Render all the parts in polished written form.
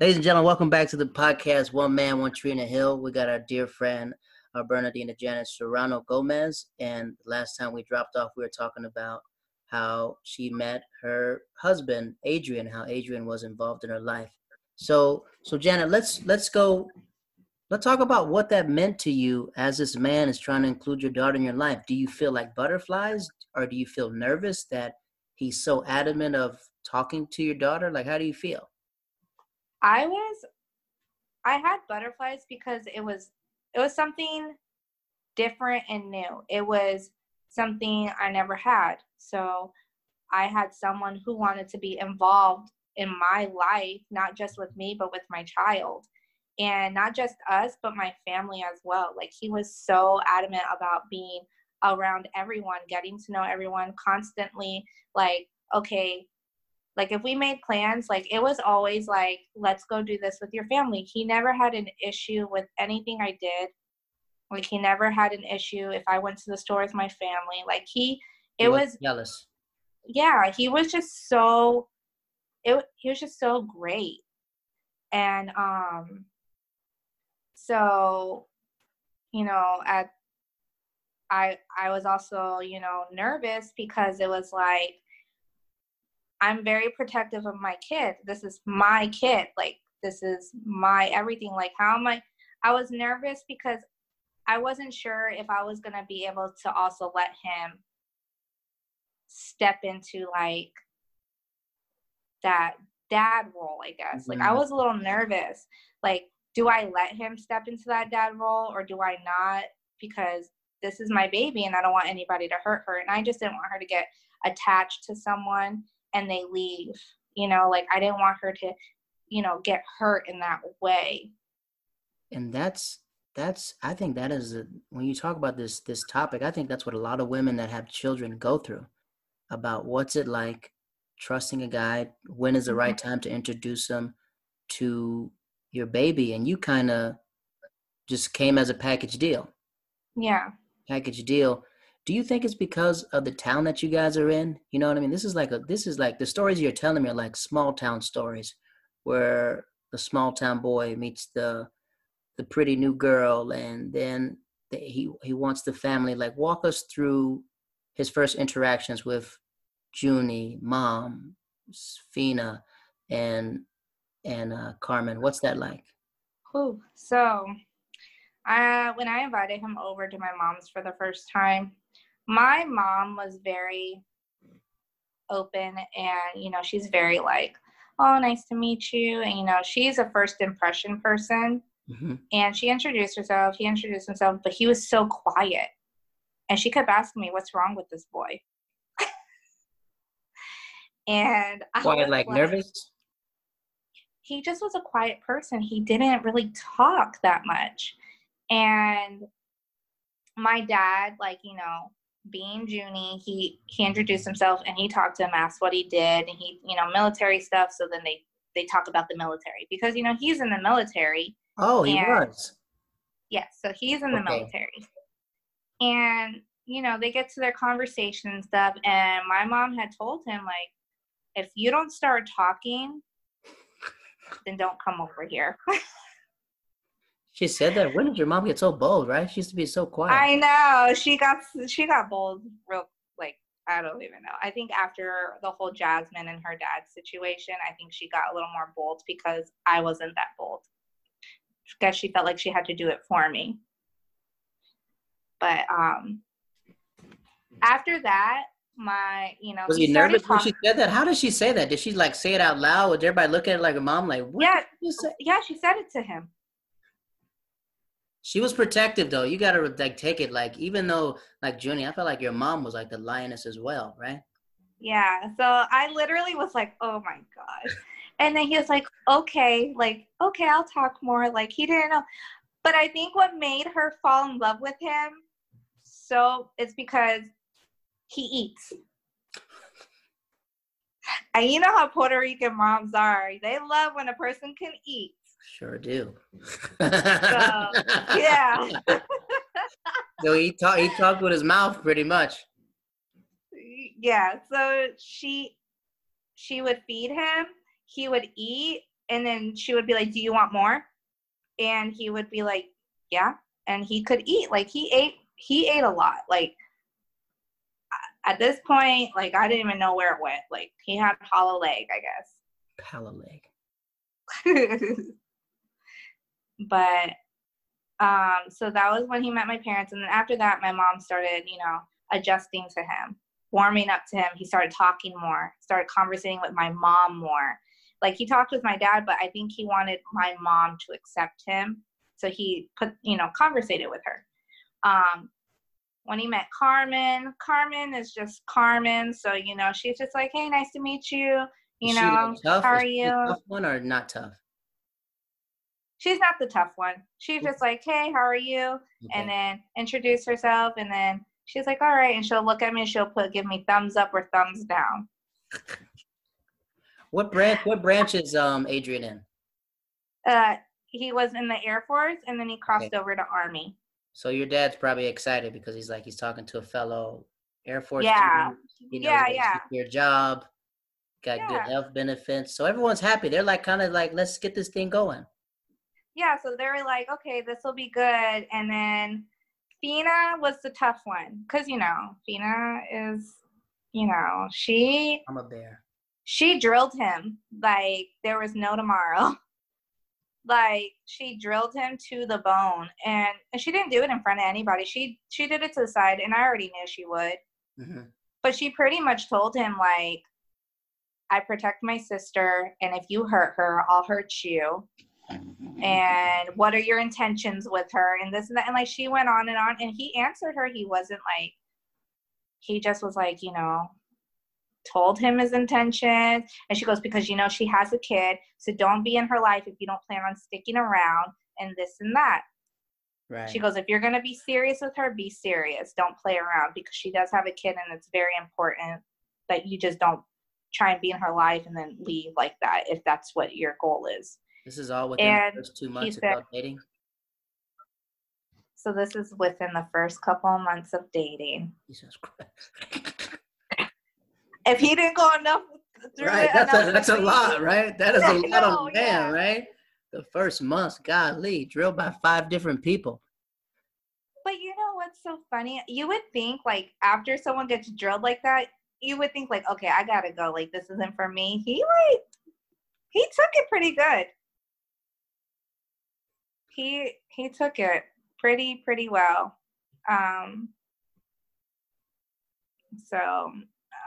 Ladies and gentlemen, welcome back to the podcast, One Man, One Tree in a Hill. We got our dear friend, Bernadina Janet Serrano Gomez. And last time we dropped off, we were talking about how she met her husband, Adrian, how Adrian was involved in her life. So Janet, let's talk about what that meant to you as this man is trying to include your daughter in your life. Do you feel like butterflies, or do you feel nervous that he's so adamant of talking to your daughter? Like, how do you feel? I had butterflies because it was something different and new. It was something I never had. So I had someone who wanted to be involved in my life, not just with me, but with my child. And not just us, but my family as well. Like, he was so adamant about being around everyone, getting to know everyone constantly. Like, okay, like if we made plans, like it was always like, let's go do this with your family. He never had an issue with anything I did. Like, he never had an issue if I went to the store with my family. Like, he was jealous. Yeah, he was just so great. And so, you know, I was also, you know, nervous because it was like, I'm very protective of my kid. This is my kid. Like, this is my everything. Like, how am I was nervous because I wasn't sure if I was going to be able to also let him step into like that dad role, I guess. Mm-hmm. Like, I was a little nervous. Like, do I let him step into that dad role or do I not? Because this is my baby and I don't want anybody to hurt her. And I just didn't want her to get attached to someone and they leave, you know, like I didn't want her to, you know, get hurt in that way. And that's I think that is when you talk about this topic, I think that's what a lot of women that have children go through, about what's it like trusting a guy, when is the right time to introduce him to your baby. And you kind of just came as a package deal. Yeah. Package deal. Do you think it's because of the town that you guys are in? You know what I mean? This is like the stories you're telling me are like small town stories where the small town boy meets the pretty new girl and then he wants the family. Like, walk us through his first interactions with Junie, Mom, Fina, and Carmen. What's that like? Ooh, so when I invited him over to my mom's for the first time, my mom was very open and, you know, she's very like, oh, nice to meet you. And, you know, she's a first impression person. Mm-hmm. And she introduced herself, he introduced himself, but he was so quiet. And she kept asking me, what's wrong with this boy? And I was like, nervous? He just was a quiet person. He didn't really talk that much. And my dad, like, you know, being Junie, he introduced himself and he talked to him, asked what he did, and he, you know, military stuff. So then they talk about the military because, you know, he's in the military. Oh, he was. Yes, so he's in the military. And, you know, they get to their conversation and stuff, and my mom had told him, like, if you don't start talking, then don't come over here. She said that. When did your mom get so bold, right? She used to be so quiet. I know. She got bold real, like, I don't even know. I think after the whole Jasmine and her dad situation, I think she got a little more bold because I wasn't that bold. Because she felt like she had to do it for me. But after that, was he nervous when she said that? How did she say that? Did she like say it out loud? Was everybody looking at it like a mom? Like, what? Yeah, she said it to him. She was protective though. You gotta like take it like, even though like Junie, I felt like your mom was like the lioness as well, right? Yeah. So I literally was like, oh my gosh. And then he was like, okay, I'll talk more. Like, he didn't know. But I think what made her fall in love with him, so it's because he eats. And you know how Puerto Rican moms are. They love when a person can eat. Sure do. So, yeah. So he talked with his mouth pretty much. Yeah. So she would feed him. He would eat, And then she would be like, do you want more? And he would be like, yeah. And he could eat. Like, he ate a lot. Like, at this point, like, I didn't even know where it went. Like, he had a hollow leg, I guess. Hollow leg. But, so that was when he met my parents. And then after that, my mom started, you know, adjusting to him, warming up to him. He started talking more, started conversating with my mom more. Like, he talked with my dad, but I think he wanted my mom to accept him. So he put, you know, conversated with her. When he met Carmen, Carmen is just Carmen. So, you know, she's just like, hey, nice to meet you. You know, how are you? Tough one or not tough? She's not the tough one. She's just like, hey, how are you? Okay. And then introduce herself. And then she's like, all right. And she'll look at me and she'll give me thumbs up or thumbs down. What branch is Adrian in? He was in the Air Force, and then he crossed over to Army. So your dad's probably excited because he's like, he's talking to a fellow Air Force. Yeah. You know, your job, got good health benefits. So everyone's happy. They're like, kind of like, let's get this thing going. Yeah. So they were like, okay, this will be good. And then Fina was the tough one. 'Cause you know, Fina is, you know, I'm a bear. She drilled him like there was no tomorrow. Like, she drilled him to the bone, and she didn't do it in front of anybody. She did it to the side, and I already knew she would. Mm-hmm. But she pretty much told him, like, I protect my sister, and if you hurt her, I'll hurt you. And what are your intentions with her, and this and that. And, like, she went on, and he answered her. He wasn't, like, he just was, like, you know, told him his intentions. And she goes, because, you know, she has a kid, so don't be in her life if you don't plan on sticking around and this and that. Right. She goes, if you're going to be serious with her, be serious. Don't play around, because she does have a kid, and it's very important that you just don't try and be in her life and then leave like that, if that's what your goal is. This is all within the first 2 months of dating? So this is within the first couple of months of dating. Jesus Christ. If he didn't go enough through it, that's a lot, right? That is a lot of man, right? The first month, golly, drilled by 5 different people. But you know what's so funny? You would think, like, after someone gets drilled like that, you would think, like, okay, I gotta go. Like, this isn't for me. He took it pretty good. He took it pretty well. So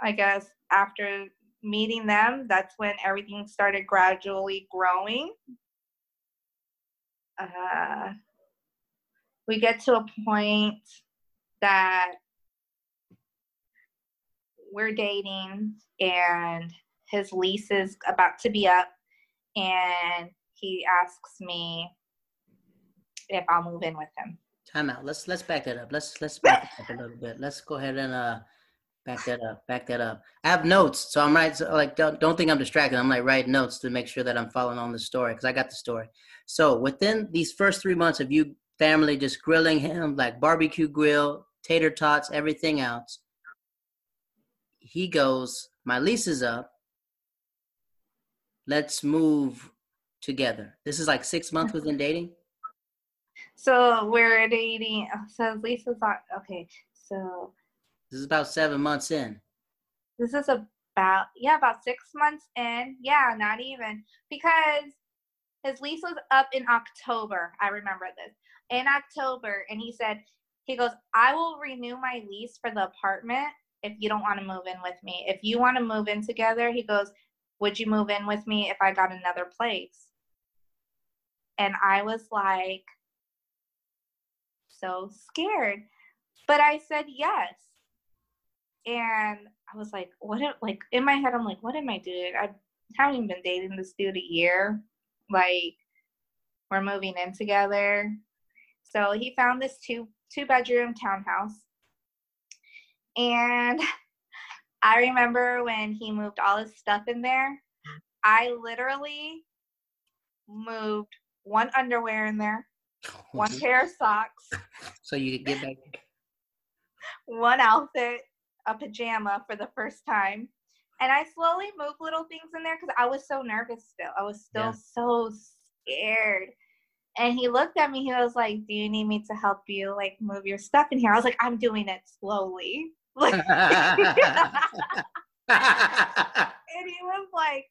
I guess after meeting them, that's when everything started gradually growing. We get to a point that we're dating, and his lease is about to be up, and he asks me if I'll move in with him. Time out. Let's back that up. Let's back it up a little bit. Let's go ahead and back that up. I have notes, so I'm right. So, like, don't think I'm distracted. I'm like writing notes to make sure that I'm following on the story, because I got the story. So within these first 3 months of you family just grilling him, like barbecue grill, tater tots, everything else, he goes, my lease is up. Let's move together. This is like 6 months within dating? So we're dating. So lease is not, okay, so... This is about 7 months in. This is about 6 months in. Yeah, not even. Because his lease was up in October. I remember this. In October. And he said, he goes, I will renew my lease for the apartment if you don't want to move in with me. If you want to move in together, he goes, would you move in with me if I got another place? And I was like, so scared. But I said yes. And I was like, like, in my head, I'm like, what am I doing? I haven't even been dating this dude a year. Like, we're moving in together. So he found this two-bedroom townhouse. And I remember when he moved all his stuff in there, I literally moved one underwear in there, one pair of socks. So you could get back. One outfit. A pajama for the first time, And I slowly moved little things in there because I was so nervous still. I was still so scared. And he looked at me. He was like, do you need me to help you, like, move your stuff in here? I was like, I'm doing it slowly. Like, and he was like,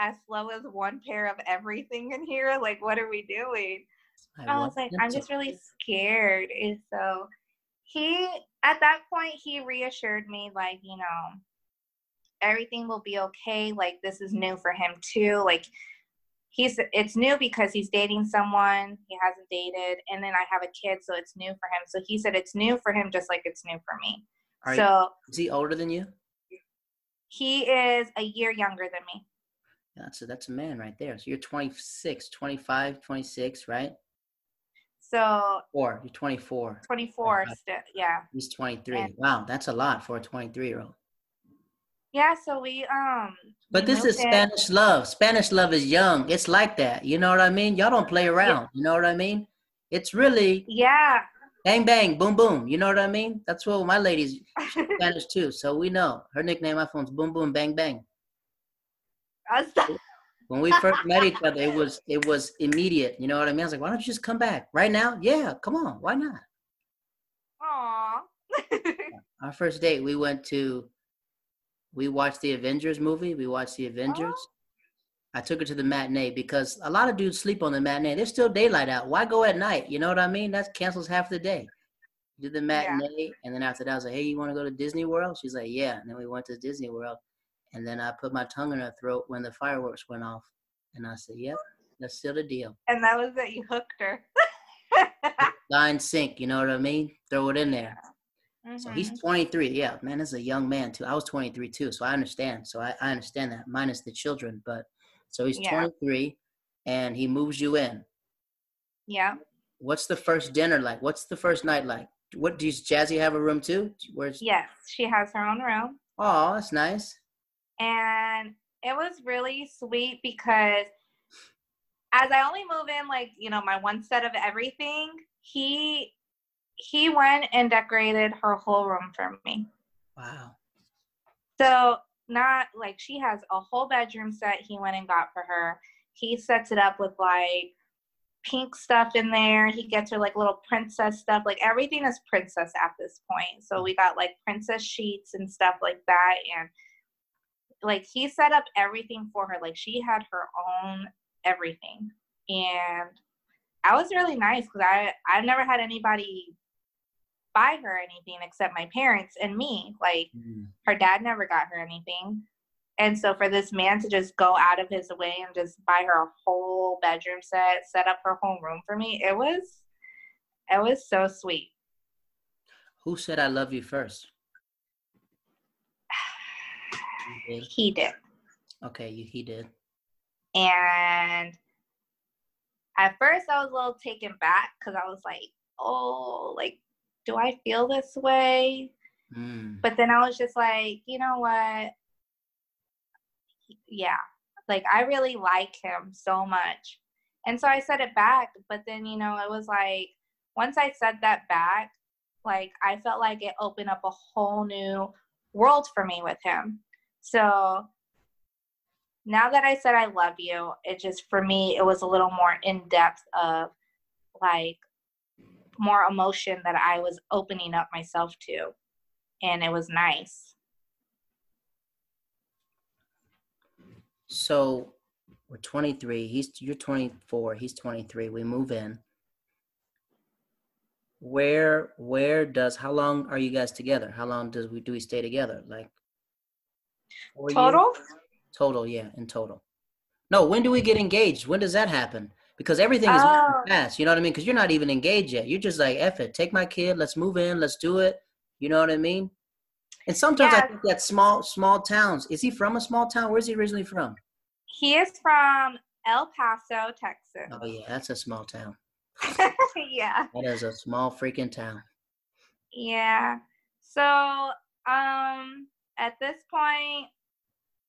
as slow as one pair of everything in here? Like, what are we doing? I was like, I'm just really scared. And so he, at that point, he reassured me, like, you know, everything will be okay. Like, this is new for him, too. Like, it's new because he's dating someone he hasn't dated, and then I have a kid, so it's new for him. So he said it's new for him just like it's new for me. Is he older than you? He is a year younger than me. Yeah, so that's a man right there. So you're 26, right? So or you're 24. 24 still, yeah. He's 23. And wow, that's a lot for a 23-year-old. Yeah, so we but this is Spanish love. Spanish love is young. It's like that. You know what I mean? Y'all don't play around. Yeah. You know what I mean? It's really bang, bang, boom, boom. You know what I mean? That's what my lady's Spanish too. So we know. Her nickname, my phone's Boom Boom Bang Bang. When we first met each other, it was immediate. You know what I mean? I was like, why don't you just come back right now? Yeah, come on. Why not? Aww. Our first date, we watched the Avengers movie. We watched the Avengers. Oh. I took her to the matinee because a lot of dudes sleep on the matinee. There's still daylight out. Why go at night? You know what I mean? That cancels half the day. Did the matinee. Yeah. And then after that, I was like, hey, you want to go to Disney World? She's like, yeah. And then we went to Disney World. And then I put my tongue in her throat when the fireworks went off. And I said, yep, that's still the deal. And that was that you hooked her. Line sink, you know what I mean? Throw it in there. Mm-hmm. So he's 23. Yeah, man, that's a young man too. I was 23 too, so I understand. So I understand that, minus the children. But so he's 23 and he moves you in. Yeah. What's the first dinner like? What's the first night like? What does Jazzy have a room too? Yes, she has her own room. Oh, that's nice. And it was really sweet because as I only move in, like, you know, my one set of everything, he went and decorated her whole room for me. Wow. So not like she has a whole bedroom set he went and got for her. He sets it up with like pink stuff in there. He gets her like little princess stuff. Like everything is princess at this point. So we got like princess sheets and stuff like that. And like he set up everything for her. Like she had her own everything. And I was really nice because I've never had anybody buy her anything except my parents and me. Like her dad never got her anything. And so for this man to just go out of his way and just buy her a whole bedroom set up her whole room for me, it was so sweet. Who said I love you first? He did. Okay, he did. And at first I was a little taken back because I was like, oh, like, do I feel this way? But then I was just like, you know what? Yeah, like I really like him so much. And so I said it back, but then, you know, it was like, once I said that back, like I felt like it opened up a whole new world for me with him. So now that I said I love you, it just, for me, it was a little more in depth of like more emotion that I was opening up myself to. And it was nice. So we're 23, you're 24, he's 23, we move in. How long are you guys together? How long do we stay together? Like total? Total, yeah, in total. No, when do we get engaged? When does that happen? Because everything is moving fast, you know what I mean? Because you're not even engaged yet. You're just like, F it, take my kid, let's move in, let's do it. You know what I mean? And sometimes I think that small towns, is he from a small town? Where is he originally from? He is from El Paso, Texas. Oh, yeah, that's a small town. Yeah. That is a small freaking town. Yeah. So, at this point,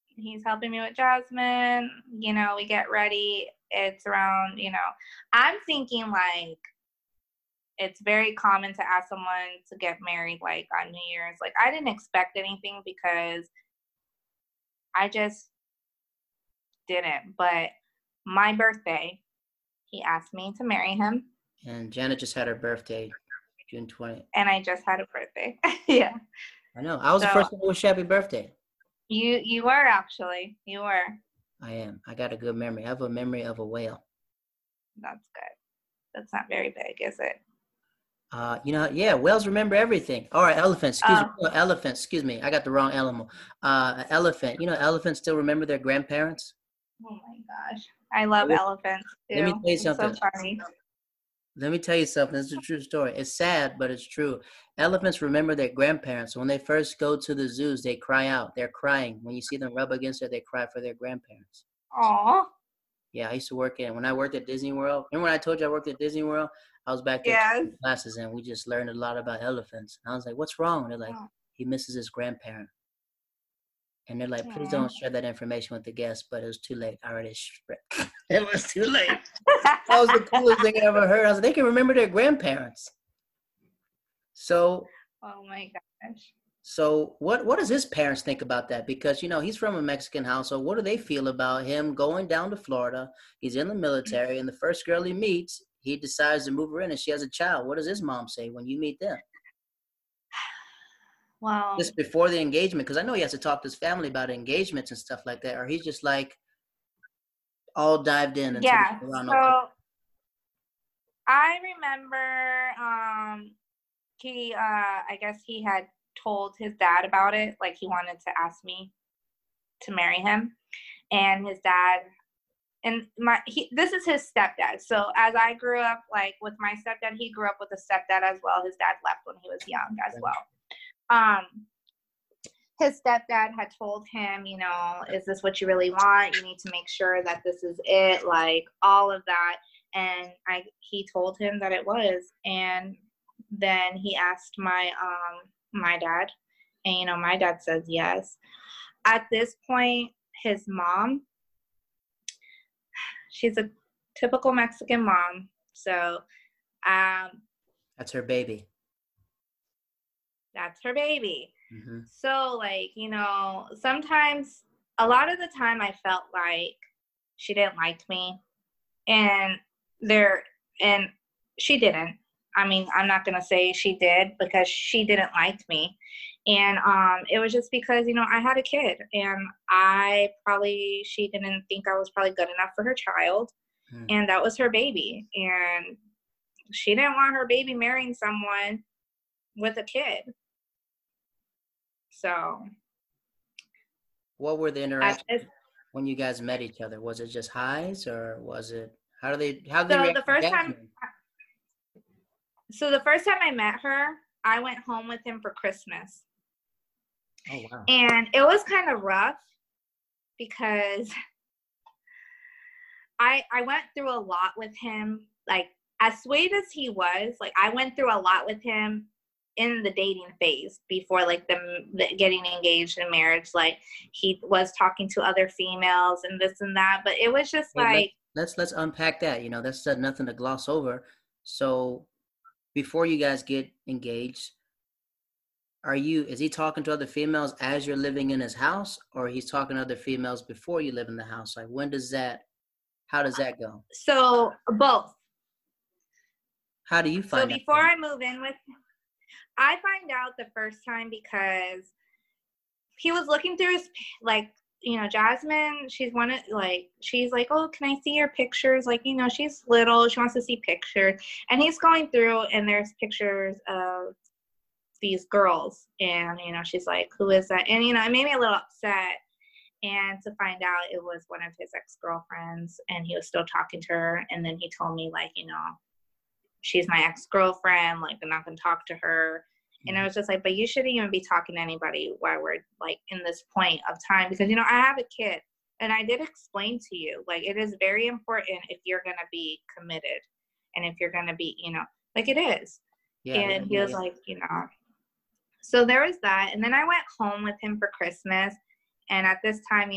he's helping me with Jasmine. You know, we get ready. It's around, you know, I'm thinking like it's very common to ask someone to get married like on New Year's. Like I didn't expect anything because I just didn't. But my birthday, he asked me to marry him. And Janet just had her birthday, June 20th. And I just had a birthday. Yeah. I know. I was the first one who wished happy birthday. You were, actually. You were. I am. I got a good memory. I have a memory of a whale. That's good. That's not very big, is it? Whales remember everything. All right, elephants. Excuse me. I got the wrong animal. Elephant. You know, elephants still remember their grandparents. Oh my gosh, I love elephants too. Let me tell you something. It's so funny. Let me tell you something. It's a true story. It's sad, but it's true. Elephants remember their grandparents. When they first go to the zoos, they cry out. They're crying when you see them rub against it. They cry for their grandparents. Aww. Yeah, I used to work when I worked at Disney World. Remember when I told you I worked at Disney World? I was back there in classes, and we just learned a lot about elephants. And I was like, what's wrong? And they're like, he misses his grandparent. And they're like, please don't share that information with the guests, but it was too late. I already It was too late. That was the coolest thing I ever heard. I was like, they can remember their grandparents. So. Oh, my gosh. So what does his parents think about that? Because, he's from a Mexican household. What do they feel about him going down to Florida? He's in the military, and the first girl he meets, he decides to move her in, and she has a child. What does his mom say when you meet them? Wow. Just before the engagement, because I know he has to talk to his family about engagements and stuff like that, or he's just like all dived in. And yeah, so I remember I guess he had told his dad about it, like he wanted to ask me to marry him, and his dad and this is his stepdad. So as I grew up, like with my stepdad, he grew up with a stepdad as well. His dad left when he was young as well. His stepdad had told him, is this what you really want? You need to make sure that this is it, like all of that. And he told him that it was. And then he asked my dad, and my dad says yes. At this point, his mom, she's a typical Mexican mom, so that's her baby. Mm-hmm. So like, sometimes a lot of the time I felt like she didn't like me, and she didn't. I mean, I'm not going to say she did, because she didn't like me. And it was just because, I had a kid, and she didn't think I was probably good enough for her child. Mm. And that was her baby. And she didn't want her baby marrying someone with a kid. So. What were the interactions when you guys met each other? Was it just highs, or was it, So the first time I met her, I went home with him for Christmas. Oh, wow. And it was kind of rough, because I went through a lot with him. Like, as sweet as he was, like, I went through a lot with him in the dating phase before, like, the getting engaged in marriage. Like, he was talking to other females and this and that. But it was just let's unpack that. That's nothing to gloss over. So. Before you guys get engaged, is he talking to other females as you're living in his house, or he's talking to other females before you live in the house? Like, how does that go? So both. How do you find out? So before I move in with him, I find out the first time because he was looking through his, Jasmine, she's like, oh, can I see your pictures? Like, she's little. She wants to see pictures. And he's going through, and there's pictures of these girls. And, she's like, who is that? And, it made me a little upset. And to find out it was one of his ex-girlfriends, and he was still talking to her. And then he told me, she's my ex-girlfriend. Like, I'm not going to talk to her. And I was just like, but you shouldn't even be talking to anybody while we're in this point of time, because, I have a kid, and I did explain to you, it is very important if you're going to be committed, and if you're going to be, it is. Yeah, and he was so there was that. And then I went home with him for Christmas. And at this time,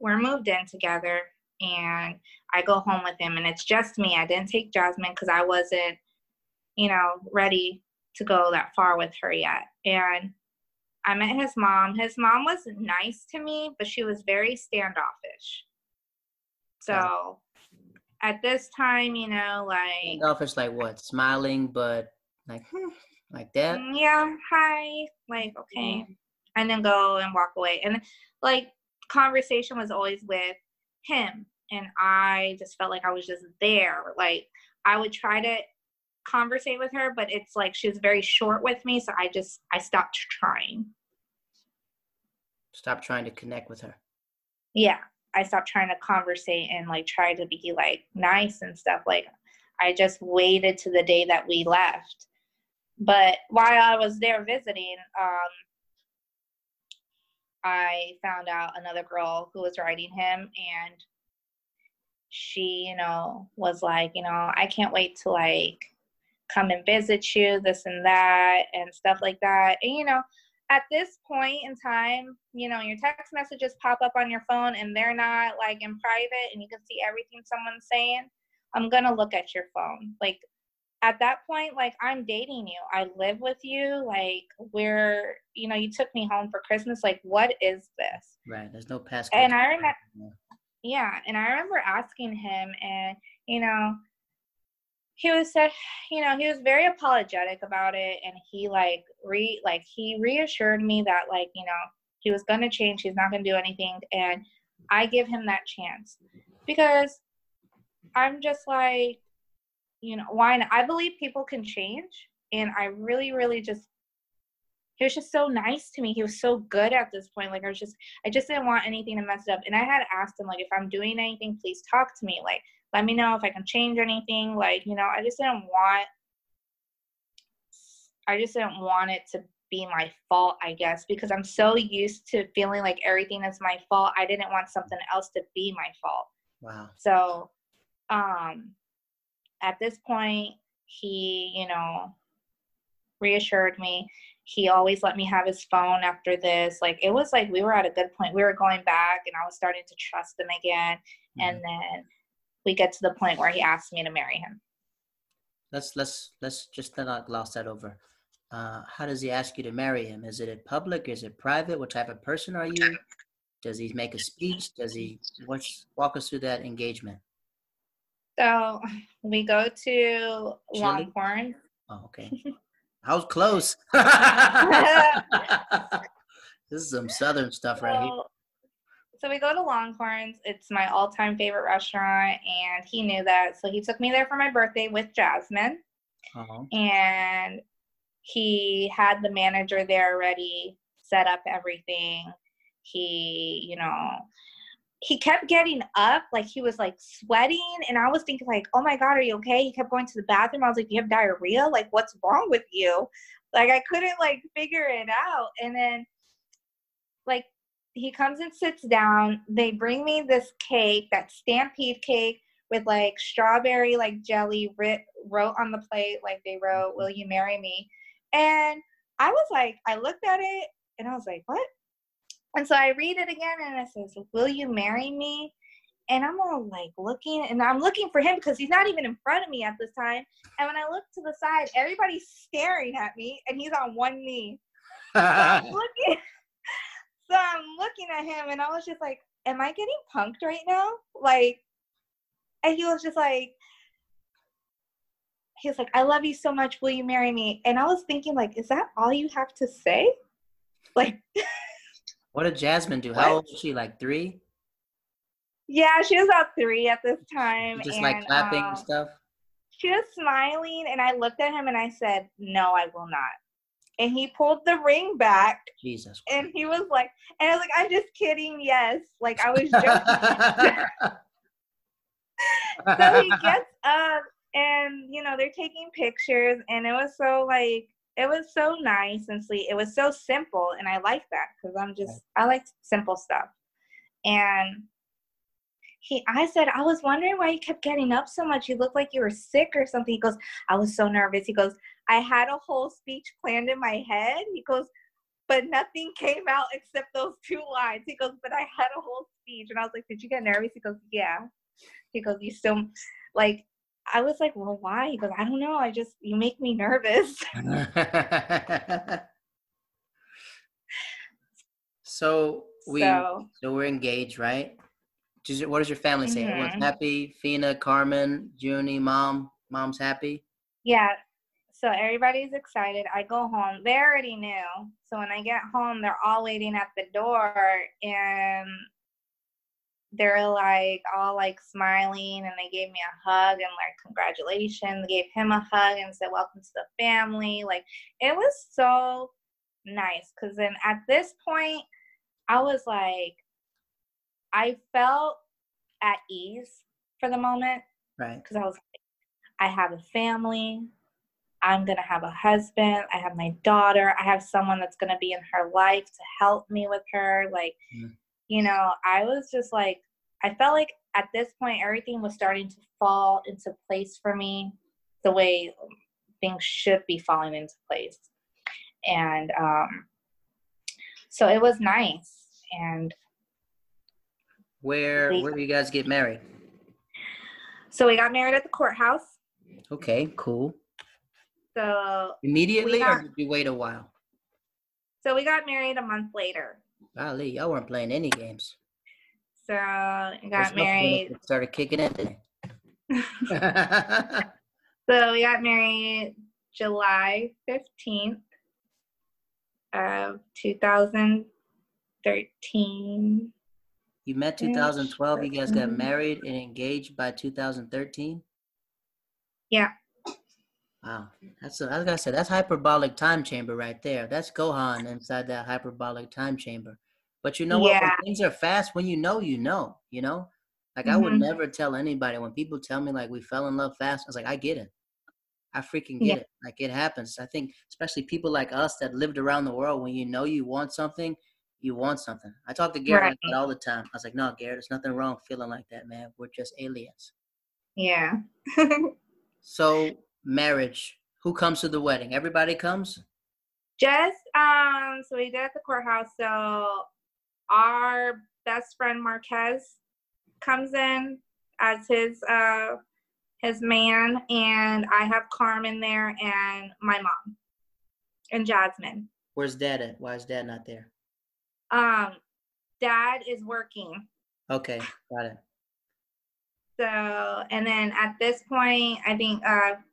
we're moved in together, and I go home with him, and it's just me. I didn't take Jasmine because I wasn't, ready to go that far with her yet. And I met his mom. His mom was nice to me, but she was very standoffish. So at this time, you know, like... Standoffish, like what? Smiling, but like that? Yeah, hi. Like, okay. And then go and walk away. And, like, conversation was always with him. And I just felt like I was just there. Like, I would try to conversate with her, but it's like she was very short with me, so I stopped trying. Stop trying to connect with her. Yeah, I stopped trying to conversate and like try to be like nice and stuff. Like I just waited to the day that we left. But while I was there visiting, I found out another girl who was riding him, and she, you know, was like, you know, I can't wait to like come and visit you, this and that and stuff like that. And, you know, at this point in time, you know, your text messages pop up on your phone and they're not like in private and you can see everything someone's saying. I'm going to look at your phone. Like at that point, like I'm dating you. I live with you. Like we're, you know, you took me home for Christmas. Like, what is this? Right. There's no passcode. And I remember, yeah. And I remember asking him and, you know, he was very apologetic about it, and he like he reassured me that like, you know, he was gonna change, he's not gonna do anything, and I give him that chance because I'm just like, you know, why not? I believe people can change, and I really, really just, he was just so nice to me. He was so good at this point. Like I just didn't want anything to mess it up. And I had asked him like, if I'm doing anything, please talk to me. Like, let me know if I can change anything. Like, you know, I just didn't want it to be my fault, I guess, because I'm so used to feeling like everything is my fault. I didn't want something else to be my fault. Wow. So, at this point, he, you know, reassured me. He always let me have his phone after this. Like, it was like we were at a good point. We were going back, and I was starting to trust him again. Mm-hmm. And then we get to the point where he asked me to marry him. Let's just not gloss that over. How does he ask you to marry him? Is it in public? Is it private? What type of person are you? Does he make a speech? Does he walk us through that engagement? So we go to Longhorn. Oh, okay. I was close. This is some Southern stuff right here. So we go to Longhorn's. It's my all-time favorite restaurant, and he knew that. So he took me there for my birthday with Jasmine. Uh-huh. And he had the manager there already set up everything. He, you know, he kept getting up. Like, he was, like, sweating. And I was thinking, like, oh, my God, are you okay? He kept going to the bathroom. I was like, you have diarrhea? Like, what's wrong with you? Like, I couldn't, like, figure it out. And then, like, he comes and sits down. They bring me this cake, that stampede cake with like strawberry, like jelly wrote on the plate. Like they wrote, will you marry me? And I was like, I looked at it and I was like, what? And so I read it again and it says, will you marry me? And I'm all like looking, and I'm looking for him because he's not even in front of me at this time. And when I look to the side, everybody's staring at me and he's on one knee. So I'm looking. So I'm looking at him, and I was just like, am I getting punked right now? Like, and he was like, I love you so much. Will you marry me? And I was thinking, like, is that all you have to say? Like, what did Jasmine do? How old was she? Like 3? Yeah, she was about 3 at this time. Just like clapping and stuff? She was smiling, and I looked at him, and I said, no, I will not. And he pulled the ring back. Jesus. And he was like, and I was like, I'm just kidding. Yes. Like, I was joking. So he gets up, and, you know, they're taking pictures, and it was so nice and sweet. It was so simple. And I like that because I like simple stuff. And I said, I was wondering why you kept getting up so much. You looked like you were sick or something. He goes, I was so nervous. He goes, I had a whole speech planned in my head. He goes, but nothing came out except those 2 lines. He goes, but I had a whole speech. And I was like, did you get nervous? He goes, yeah. He goes, you still, like, I was like, well, why? He goes, I don't know. You make me nervous. So we're engaged, right? What does your family say? Mm-hmm. Everyone's happy? Fina, Carmen, Junie, Mom. Mom's happy? Yeah. So everybody's excited. I go home. They already knew. So when I get home, they're all waiting at the door and they're like all like smiling, and they gave me a hug and like congratulations. They gave him a hug and said welcome to the family. Like, it was so nice, because then at this point I was like, I felt at ease for the moment, right? Because I was like, I have a family, I'm gonna have a husband, I have my daughter, I have someone that's gonna be in her life to help me with her, like, you know, I was just like, I felt like at this point everything was starting to fall into place for me the way things should be falling into place. And so it was nice. And where do you guys get married? So we got married at the courthouse. Okay, cool. So immediately or did you wait a while? So we got married a month later. Golly, y'all weren't playing any games. So we got married. Started kicking it today. So we got married July 15th. Of 2013. You met 2012. You guys got married and engaged by 2013. Yeah. Wow, that's like I said, that's hyperbolic time chamber right there. That's Gohan inside that hyperbolic time chamber. But you know what? Yeah. When things are fast, when you know. Like, I would never tell anybody. When people tell me like we fell in love fast, I was like, I get it. I freaking get it. Like, it happens. I think especially people like us that lived around the world, when you know you want something, you want something. I talk to Garrett like that all the time. I was like, no, Garrett, there's nothing wrong feeling like that, man. We're just aliens. Yeah. So marriage, who comes to the wedding? Everybody comes? Just, so we did at the courthouse. So our best friend Marquez comes in as his man, and I have Carmen there and my mom and Jasmine. Where's Dad at? Why is Dad not there? Dad is working. Okay, got it. So, and then at this point, I think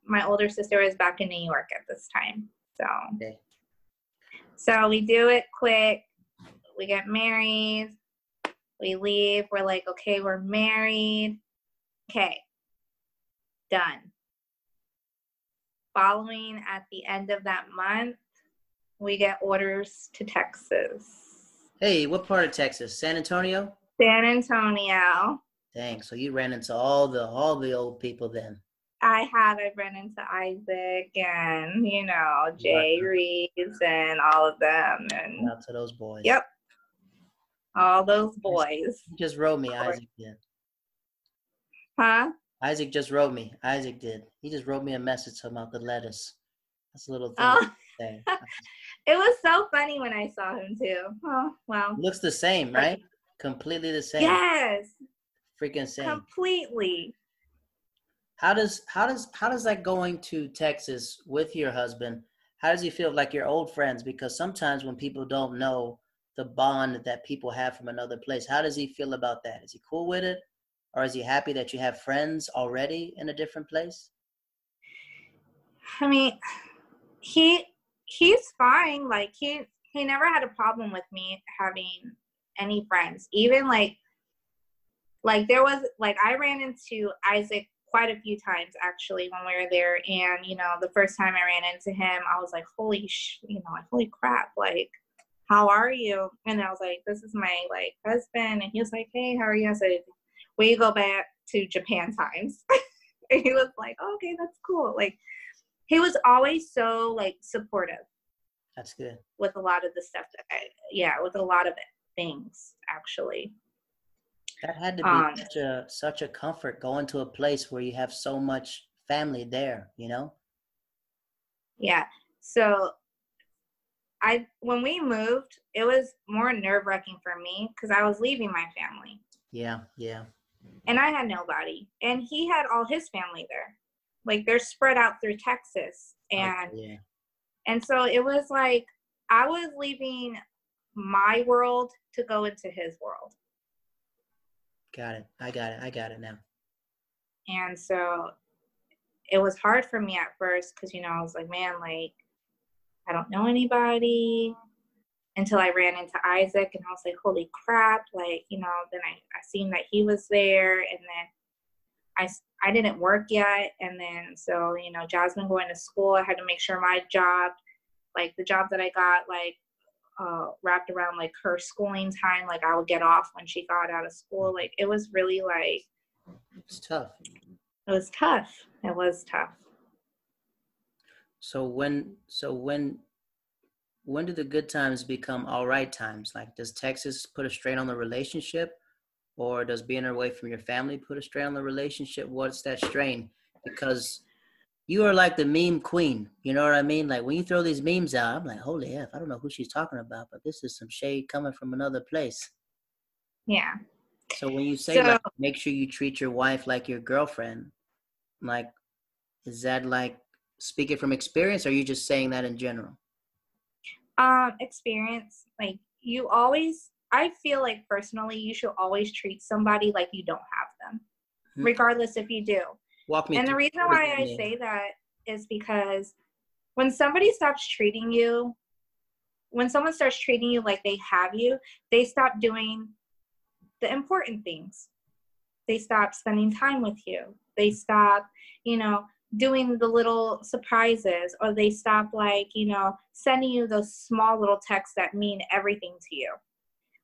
my older sister is back in New York at this time. So, okay. So we do it quick. We get married. We leave. We're like, okay, we're married. Okay. Done. Following at the end of that month, we get orders to Texas. Hey, what part of Texas? San Antonio? San Antonio. Dang, so you ran into all the old people then. I ran into Isaac and, you know, Jay Reeves and all of them. And out to those boys. Yep. All those boys. You just wrote me, Isaac did. Huh? Isaac just wrote me. Isaac did. He just wrote me a message about the lettuce. That's a little thing. Oh. It was so funny when I saw him too. Oh, wow. Looks the same, right? Completely the same. Yes. Freaking same. Completely. How does that going to Texas with your husband, how does he feel like your old friends? Because sometimes when people don't know the bond that people have from another place, how does he feel about that? Is he cool with it? Or is he happy that you have friends already in a different place? I mean, he's fine. Like, he never had a problem with me having any friends. Even like there was, like, I ran into Isaac quite a few times actually when we were there. And, you know, the first time I ran into him, I was like, holy crap. Like, how are you? And I was like, this is my like husband. And he was like, hey, how are you? I said, we go back to Japan times. And he was like, oh, okay, that's cool. Like, he was always so like supportive. That's good. With a lot of the stuff that with a lot of things actually. That had to be such a comfort going to a place where you have so much family there, you know? Yeah. So when we moved, it was more nerve-wracking for me because I was leaving my family. Yeah, yeah. And I had nobody. And he had all his family there. Like, they're spread out through Texas. And so it was like I was leaving my world to go into his world. Got it. I got it now. And so it was hard for me at first because, you know, I was like, man, like, I don't know anybody, until I ran into Isaac and I was like, holy crap. Like, you know, then I seen that he was there, and then I didn't work yet. And then, so, you know, Jasmine going to school, I had to make sure my job, like the job that I got, like, wrapped around like her schooling time. Like I would get off when she got out of school. Like it was really like, it's tough. It was tough. So when do the good times become all right times? Like, does Texas put a strain on the relationship, or does being away from your family put a strain on the relationship? What's that strain? Because you are like the meme queen. You know what I mean? Like when you throw these memes out, I'm like, holy F, I don't know who she's talking about, but this is some shade coming from another place. Yeah. So when you say, like, make sure you treat your wife like your girlfriend, like, is that like speaking from experience, or are you just saying that in general? Experience. Like you always, I feel like personally, you should always treat somebody like you don't have them, regardless if you do. Walk me. And the reason why I say that is because when someone starts treating you like they have you, they stop doing the important things. They stop spending time with you. They stop, you know, doing the little surprises, or they stop, like, you know, sending you those small little texts that mean everything to you.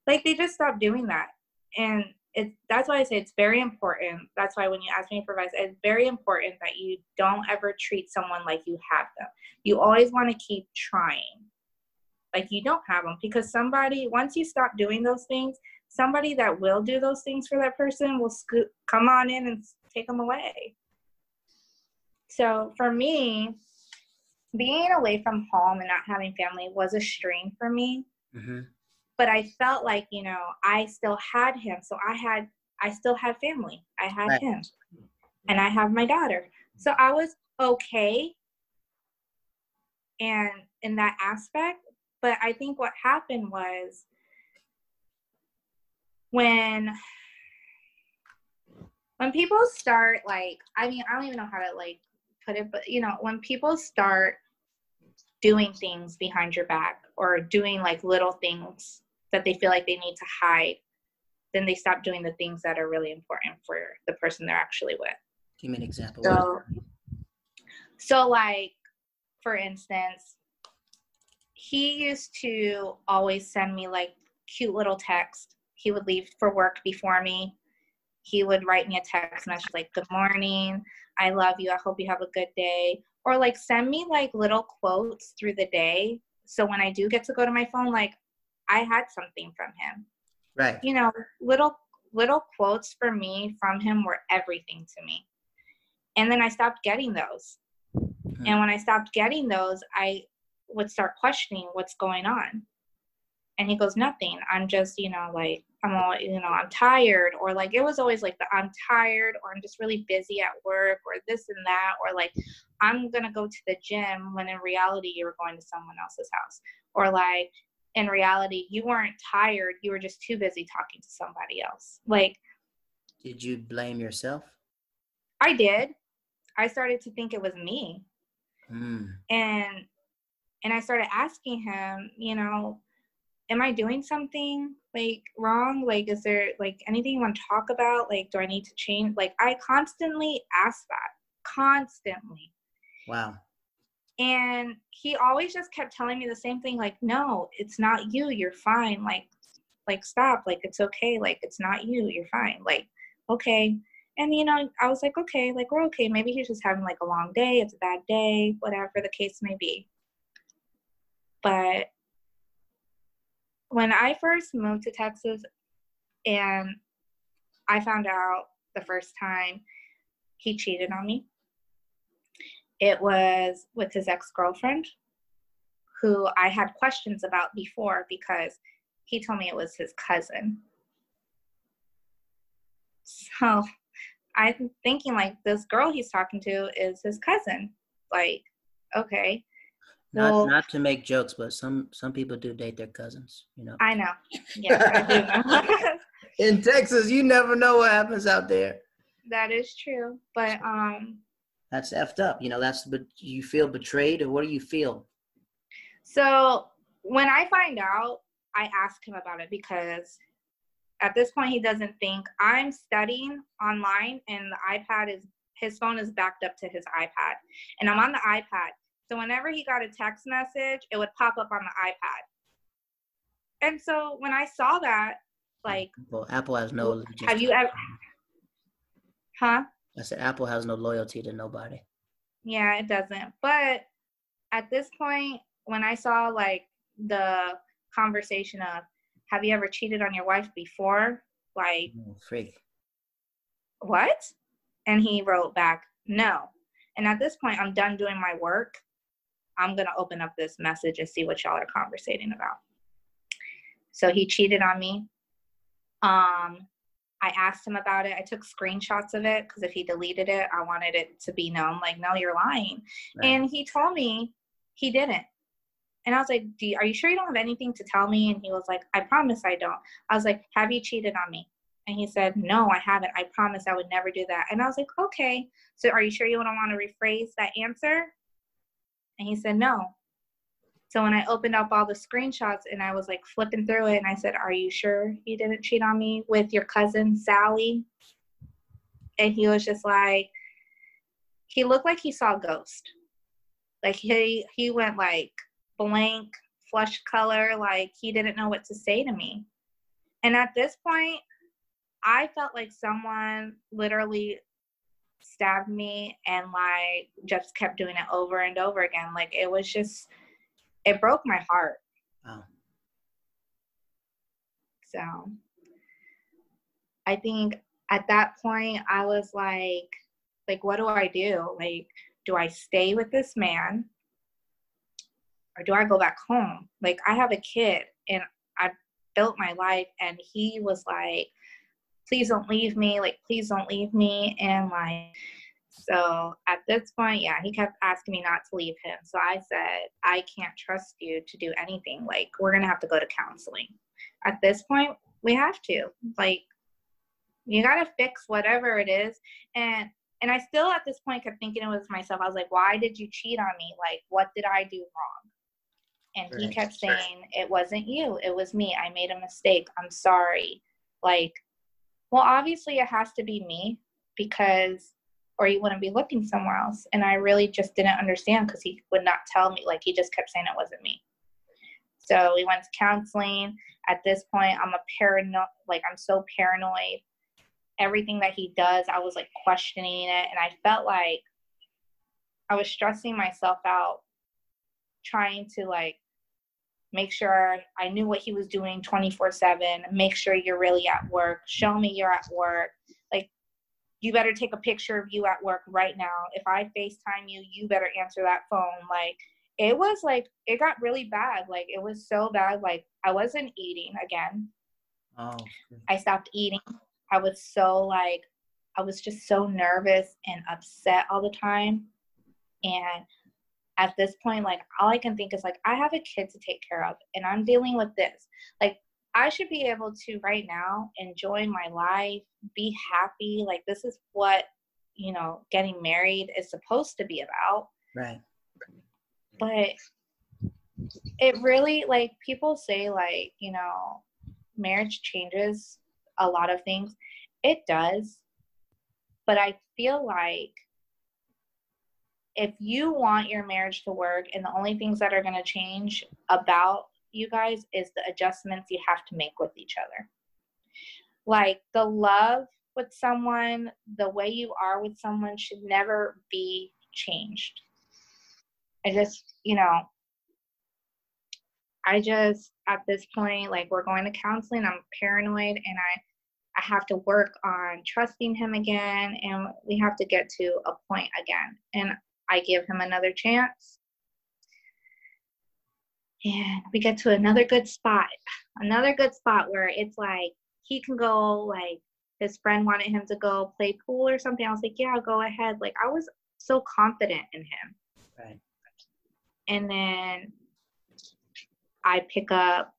Like they just stop doing that. And that's why I say it's very important. That's why when you ask me for advice, it's very important that you don't ever treat someone like you have them. You always want to keep trying. Like you don't have them, because somebody, once you stop doing those things, somebody that will do those things for that person will come on in and take them away. So for me, being away from home and not having family was a strain for me. Mm-hmm. But I felt like, you know, I still had him. So I still had family. I had him. And I have my daughter. So I was okay. And in that aspect, but I think what happened was when people start, like, I mean, I don't even know how to, like, put it, but, you know, when people start doing things behind your back, or doing, like, little things that they feel like they need to hide, then they stop doing the things that are really important for the person they're actually with. Give me an example. So like, for instance, he used to always send me, like, cute little texts. He would leave for work before me. He would write me a text message like, good morning, I love you, I hope you have a good day. Or like send me like little quotes through the day. So when I do get to go to my phone, like I had something from him. Right. You know, little quotes for me from him were everything to me. And then I stopped getting those. Mm-hmm. And when I stopped getting those, I would start questioning what's going on. And he goes, nothing. I'm just, you know, like, I'm tired. Or like, it was always like I'm tired, or I'm just really busy at work, or this and that, or like, I'm going to go to the gym, when in reality, you were going to someone else's house. Or like, in reality, you weren't tired. You were just too busy talking to somebody else. Like, did you blame yourself? I did. I started to think it was me. Mm. And I started asking him, you know, am I doing something, like, wrong? Like, is there, like, anything you want to talk about? Like, do I need to change? Like, I constantly ask that. Constantly. Wow. And he always just kept telling me the same thing. Like, no, it's not you. You're fine. Like, stop. Like, it's okay. Like, it's not you. You're fine. Like, okay. And, you know, I was like, okay. Like, we're okay. Maybe he's just having, like, a long day. It's a bad day. Whatever the case may be. But when I first moved to Texas and I found out the first time he cheated on me, it was with his ex-girlfriend, who I had questions about before, because he told me it was his cousin. So I'm thinking, like, this girl he's talking to is his cousin. Like, okay. Not to make jokes, but some people do date their cousins, you know. I know. Yeah, I do know. In Texas, you never know what happens out there. That is true, but that's effed up, you know. But you feel betrayed, or what do you feel? So when I find out, I ask him about it because at this point he doesn't think I'm studying online, and his phone is backed up to his iPad, and I'm on the iPad. So whenever he got a text message, it would pop up on the iPad. And so when I saw that, like, well, Apple has no logistics. Have you ever? Huh? I said Apple has no loyalty to nobody. Yeah, it doesn't. But at this point, when I saw like the conversation of, have you ever cheated on your wife before? Like, freak. What? And he wrote back, no. And at this point, I'm done doing my work. I'm going to open up this message and see what y'all are conversating about. So he cheated on me. I asked him about it. I took screenshots of it because if he deleted it, I wanted it to be known. Like, no, you're lying. Right. And he told me he didn't. And I was like, are you sure you don't have anything to tell me? And he was like, I promise I don't. I was like, have you cheated on me? And he said, no, I haven't. I promise I would never do that. And I was like, okay. So are you sure you don't want to rephrase that answer? And he said, no. So when I opened up all the screenshots and I was like flipping through it and I said, are you sure you didn't cheat on me with your cousin, Sally? And he was just like, he looked like he saw a ghost. Like he went like blank, flush color, like he didn't know what to say to me. And at this point, I felt like someone literally stabbed me and like just kept doing it over and over again. Like it was just... It broke my heart. Wow. So I think at that point I was like, what do I do? Like, do I stay with this man or do I go back home? Like, I have a kid and I built my life, and he was like, please don't leave me. Like, please don't leave me. And like, so at this point, yeah, he kept asking me not to leave him. So I said, I can't trust you to do anything. Like, we're going to have to go to counseling. At this point, we have to. Like, you got to fix whatever it is. And I still at this point kept thinking it was myself. I was like, why did you cheat on me? Like, what did I do wrong? And he kept saying, it wasn't you. It was me. I made a mistake. I'm sorry. Like, well, obviously it has to be me because... or you wouldn't be looking somewhere else. And I really just didn't understand because he would not tell me. Like, he just kept saying it wasn't me. So we went to counseling. At this point, I'm so paranoid. Everything that he does, I was like questioning it. And I felt like I was stressing myself out, trying to like make sure I knew what he was doing 24/7, make sure you're really at work, show me you're at work. Like, you better take a picture of you at work right now. If I FaceTime you, you better answer that phone. Like, it was like, it got really bad. Like, it was so bad. Like, I wasn't eating again. Oh. I stopped eating. I was so like, I was just so nervous and upset all the time. And at this point, like, all I can think is like, I have a kid to take care of and I'm dealing with this. Like, I should be able to right now enjoy my life, be happy. Like, this is what, you know, getting married is supposed to be about. Right. But it really, like, people say, like, you know, marriage changes a lot of things. It does. But I feel like if you want your marriage to work and the only things that are going to change about you guys is the adjustments you have to make with each other. Like, the love with someone, the way you are with someone should never be changed. I just at this point, like, we're going to counseling, I'm paranoid, and I have to work on trusting him again, and we have to get to a point again. And I give him another chance. And we get to another good spot where it's like he can go, like, his friend wanted him to go play pool or something. I was like, yeah, go ahead. Like, I was so confident in him. Right. And then I pick up,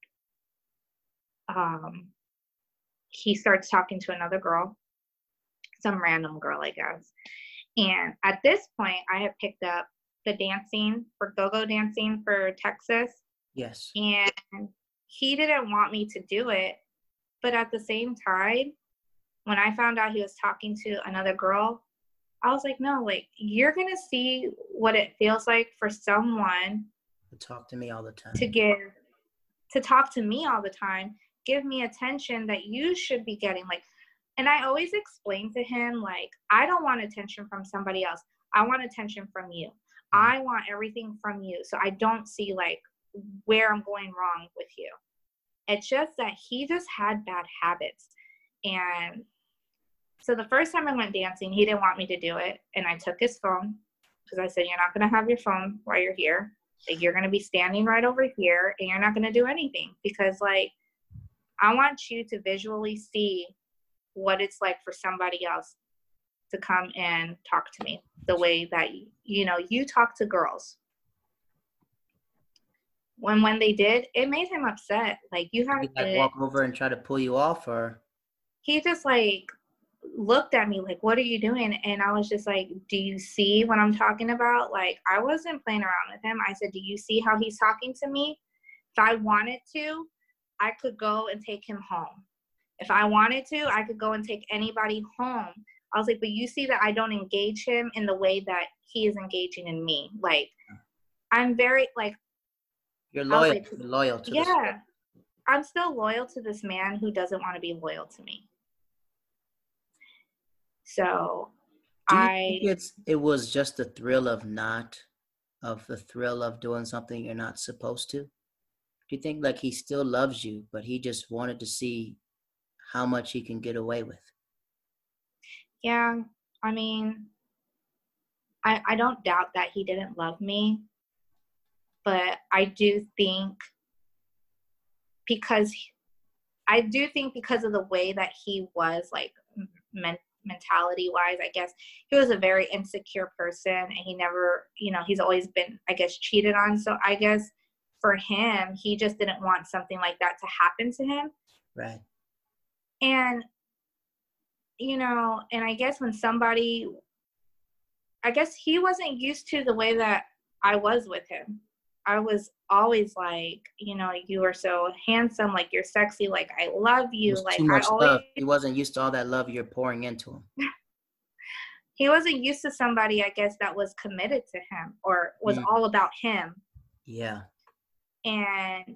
he starts talking to another girl, some random girl, I guess. And at this point, I had picked up the dancing for go-go dancing for Texas. Yes. And he didn't want me to do it. But at the same time, when I found out he was talking to another girl, I was like, no, like, you're going to see what it feels like for someone to talk to me all the time, to talk to me all the time, give me attention that you should be getting. Like, and I always explain to him, like, I don't want attention from somebody else. I want attention from you. I want everything from you. So I don't see, like, where I'm going wrong with you. It's just that he just had bad habits. And so the first time I went dancing, he didn't want me to do it. And I took his phone because I said, you're not going to have your phone while you're here. Like, you're going to be standing right over here and you're not going to do anything because, like, I want you to visually see what it's like for somebody else to come and talk to me the way that, you know, you talk to girls. When they did, it made him upset. Like, you haven't like walk over and try to pull you off, or he just like looked at me like, what are you doing? And I was just like, do you see what I'm talking about? Like, I wasn't playing around with him. I said, do you see how he's talking to me? If I wanted to, I could go and take him home. If I wanted to, I could go and take anybody home. I was like, but you see that I don't engage him in the way that he is engaging in me. Like, I'm very, like, you're loyal, like, you're loyal to, yeah, this man. I'm still loyal to this man who doesn't want to be loyal to me. So it was just the thrill of doing something you're not supposed to. Do you think, like, he still loves you, but he just wanted to see how much he can get away with? Yeah, I mean, I don't doubt that he didn't love me. But I do think because of the way that he was, like, mentality-wise, I guess, he was a very insecure person, and he never, you know, he's always been, I guess, cheated on. So I guess for him, he just didn't want something like that to happen to him. Right. And, you know, and I guess when somebody, I guess he wasn't used to the way that I was with him. I was always like, you know, you are so handsome, like, you're sexy, like, I love you. Like, too much love. He wasn't used to all that love you're pouring into him. He wasn't used to somebody, I guess, that was committed to him or was all about him. Yeah. And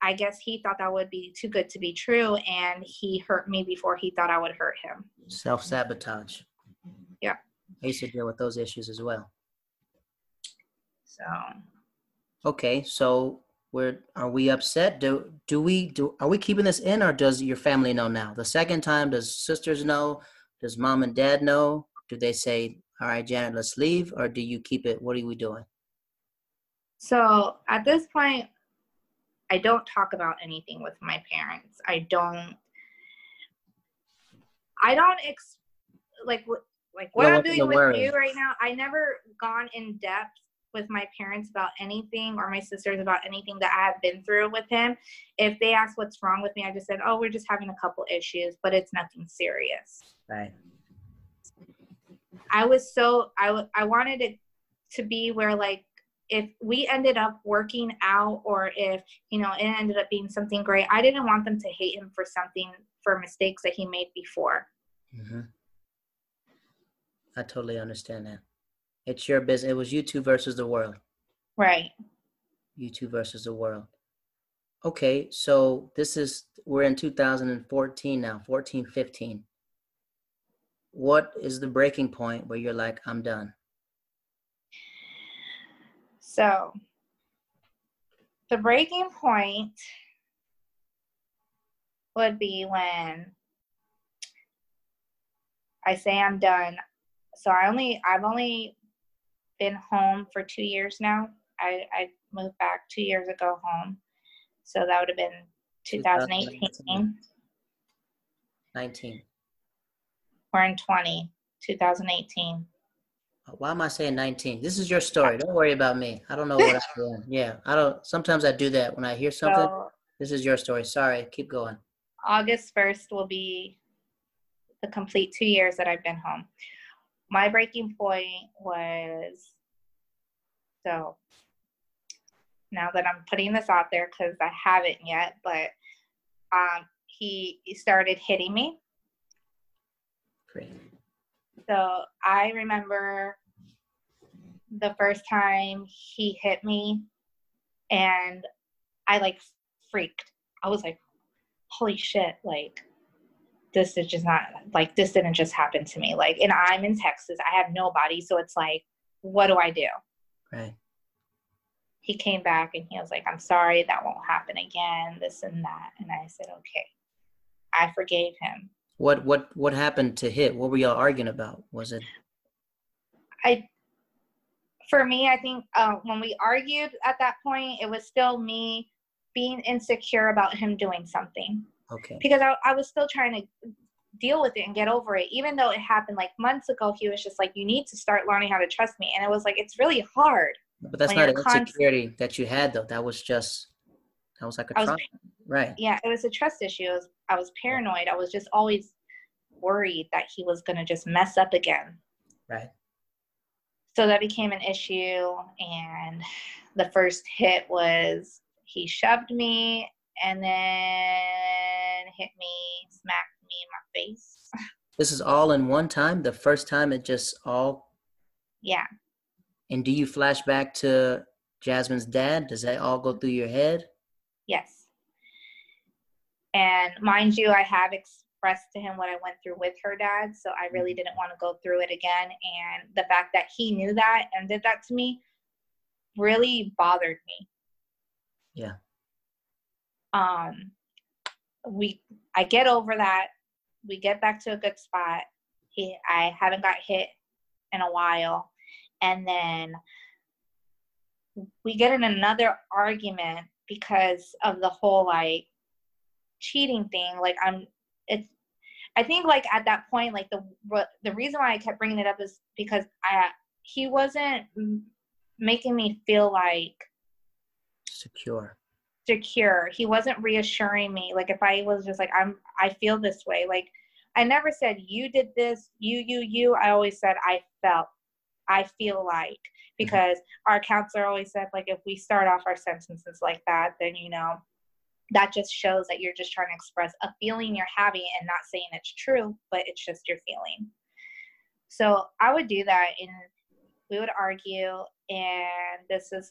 I guess he thought that would be too good to be true, and he hurt me before he thought I would hurt him. Self-sabotage. Yeah. I used to deal with those issues as well. So. Okay, so are we upset? Are we keeping this in, or does your family know now? The second time, does sisters know? Does mom and dad know? Do they say, all right, Janet, let's leave, or do you keep it? What are we doing? So at this point, I don't talk about anything with my parents. I don't what I'm doing with you right now, I never gone in depth with my parents about anything, or my sisters about anything that I have been through with him. If they ask what's wrong with me, I just said, oh, we're just having a couple issues, but it's nothing serious. Right. I wanted it to be where, like, if we ended up working out, or if, you know, it ended up being something great, I didn't want them to hate him for mistakes that he made before. Mm-hmm. I totally understand that. It's your business. It was you two versus the world. Right. You two versus the world. Okay, so we're in 2014 now, 14, 15. What is the breaking point where you're like, I'm done? So the breaking point would be when I say I'm done. So I've only been home for 2 years now. I moved back 2 years ago home. So that would have been 2018. 19. We're in 2018. Why am I saying 19? This is your story. Don't worry about me. I don't know what I'm doing. Yeah, I don't. Sometimes I do that when I hear something. So, this is your story. Sorry. Keep going. August 1st will be the complete 2 years that I've been home. My breaking point was, so now that I'm putting this out there because I haven't yet, but he started hitting me. Great. So I remember the first time he hit me and I like freaked. I was like, holy shit, like this is just not, like this didn't just happen to me. Like, and I'm in Texas, I have nobody. So it's like, what do I do? Right. He came back and he was like, I'm sorry, that won't happen again, this and that. And I said, okay, I forgave him. What happened to hit? What were y'all arguing about? Was it? I think when we argued at that point, it was still me being insecure about him doing something. Okay. Because I was still trying to deal with it and get over it. Even though it happened like months ago, he was just like, you need to start learning how to trust me. And it was like, it's really hard. But that's not an insecurity that you had though. That was like a trauma. Right. Yeah, it was a trust issue. I was paranoid. I was just always worried that he was going to just mess up again. Right. So that became an issue. And the first hit was he shoved me and then hit me, smacked me in my face. This is all in one time? The first time it just all? Yeah. And do you flash back to Jasmine's dad? Does that all go through your head? Yes. And mind you, I have expressed to him what I went through with her dad, so I really didn't want to go through it again. And the fact that he knew that and did that to me really bothered me. Yeah. I get over that. We get back to a good spot. I haven't got hit in a while. And then we get in another argument because of the whole like cheating thing. Like I think like at that point, like the reason why I kept bringing it up is because he wasn't making me feel like secure. He wasn't reassuring me. Like if I was just like, I feel this way. Like I never said you did this, you. I always said I feel like, because our counselor always said, like, if we start off our sentences like that, then, you know, that just shows that you're just trying to express a feeling you're having and not saying it's true, but it's just your feeling. So I would do that and we would argue. And this is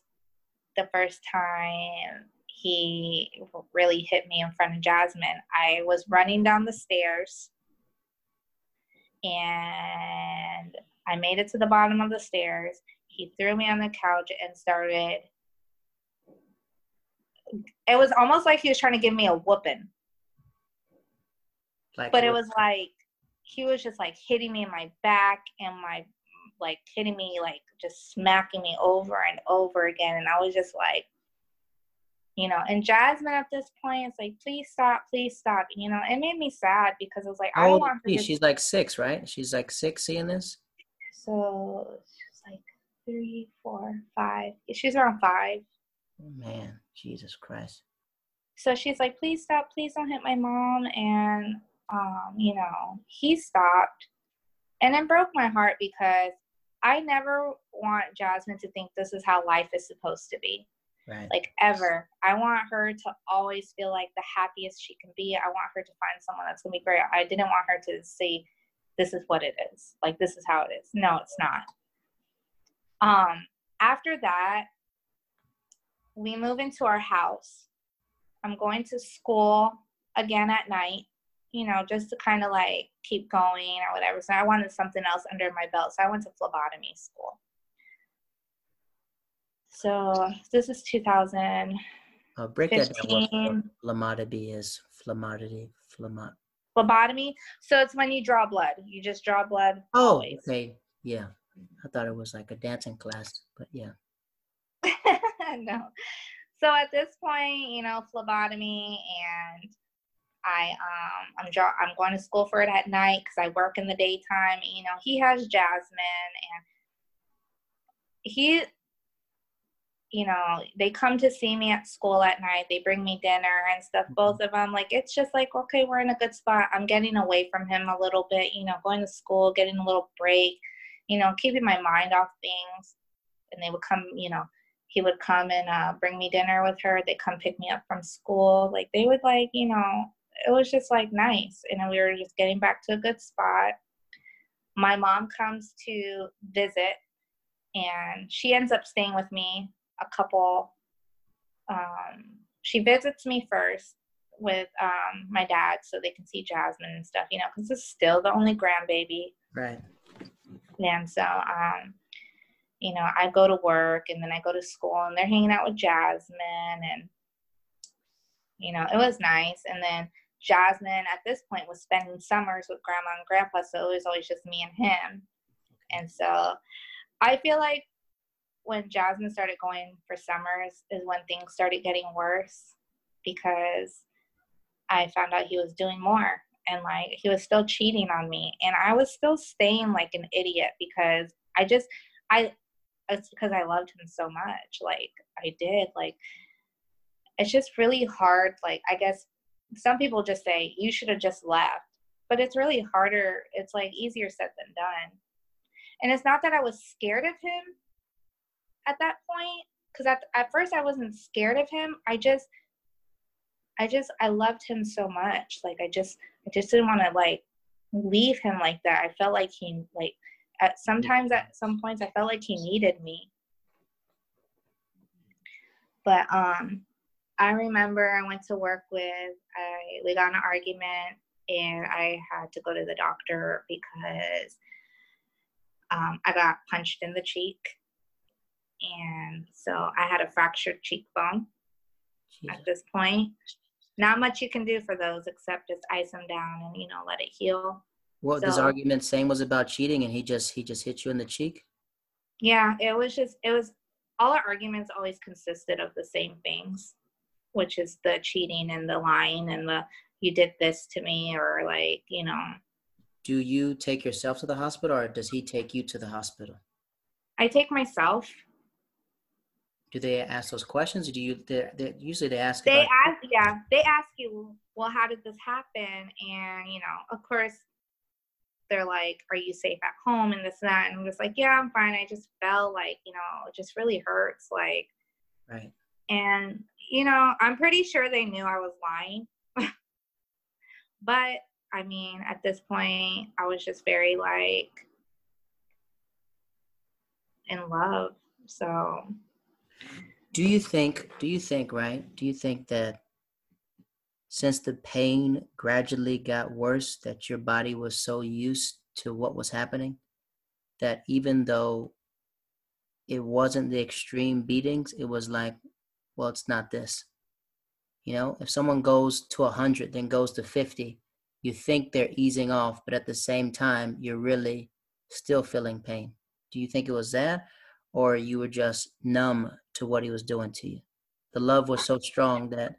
the first time he really hit me in front of Jasmine. I was running down the stairs and I made it to the bottom of the stairs. He threw me on the couch and started. It was almost like he was trying to give me a whooping. Like, but it was like, he was just like hitting me in my back and my, like hitting me, like just smacking me over and over again. And I was just like, you know, and Jasmine at this point is like, please stop. You know, it made me sad because it was like, I don't want to. She's like 6, right? She's like 6 seeing this. So she's like 3, 4, 5. She's around 5. Oh, man, Jesus Christ. So she's like, please stop. Please don't hit my mom. And, you know, he stopped. And it broke my heart because I never want Jasmine to think this is how life is supposed to be. Right. Like ever. I want her to always feel like the happiest she can be. I want her to find someone that's going to be great. I didn't want her to see this is what it is. Like, this is how it is. No, it's not. After that, we move into our house. I'm going to school again at night, you know, just to kind of like keep going or whatever. So I wanted something else under my belt. So I went to phlebotomy school. So this is 2000. Break that down. Phlebotomy is phlebotomy. So it's when you draw blood. You just draw blood. Oh, always. Okay. Yeah. I thought it was like a dancing class, but yeah. No. So at this point, you know, phlebotomy, and I'm going to school for it at night because I work in the daytime. You know, he has Jasmine, and he, you know, they come to see me at school at night. They bring me dinner and stuff, both of them. Like, it's just like, okay, we're in a good spot. I'm getting away from him a little bit, you know, going to school, getting a little break, you know, keeping my mind off things. And they would come, you know, he would come and bring me dinner with her. They come pick me up from school. Like, they would, like, you know, it was just, like, nice. And we were just getting back to a good spot. My mom comes to visit, and she ends up staying with me a couple. She visits me first with my dad so they can see Jasmine and stuff, you know, because it's still the only grandbaby. Right. And so, you know, I go to work, and then I go to school, and they're hanging out with Jasmine, and, you know, it was nice. And then Jasmine at this point was spending summers with grandma and grandpa, so it was always just me and him. And so I feel like when Jasmine started going for summers is when things started getting worse, because I found out he was doing more, and like he was still cheating on me, and I was still staying like an idiot because it's because I loved him so much. Like, I did. Like, it's just really hard. Like, I guess some people just say, you should have just left. But it's really harder. It's, like, easier said than done. And it's not that I was scared of him at that point. Because at first I wasn't scared of him. I loved him so much. Like, I just didn't want to, like, leave him like that. I felt like he, like, at some points I felt like he needed me. But I remember I went to work with, we got in an argument, and I had to go to the doctor because I got punched in the cheek. And so I had a fractured cheekbone. Jesus. At this point. Not much you can do for those except just ice them down and, you know, let it heal. What this argument saying was about cheating, and he just hit you in the cheek? Yeah, it was all our arguments always consisted of the same things, which is the cheating and the lying and the you did this to me, or like, you know. Do you take yourself to the hospital, or does he take you to the hospital? I take myself. Do they ask those questions? Or do you? They usually they ask. They ask you, well, how did this happen? And, you know, of course. They're like, are you safe at home and this and that? And I'm just like, yeah, I'm fine. I just fell, like, you know, it just really hurts. Like, right. And, you know, I'm pretty sure they knew I was lying. But, I mean, at this point, I was just very, like, in love. So. Do you think that since the pain gradually got worse, that your body was so used to what was happening, that even though it wasn't the extreme beatings, it was like, well, it's not this. You know, if someone goes to 100, then goes to 50, you think they're easing off, but at the same time, you're really still feeling pain. Do you think it was that, or you were just numb to what he was doing to you? The love was so strong that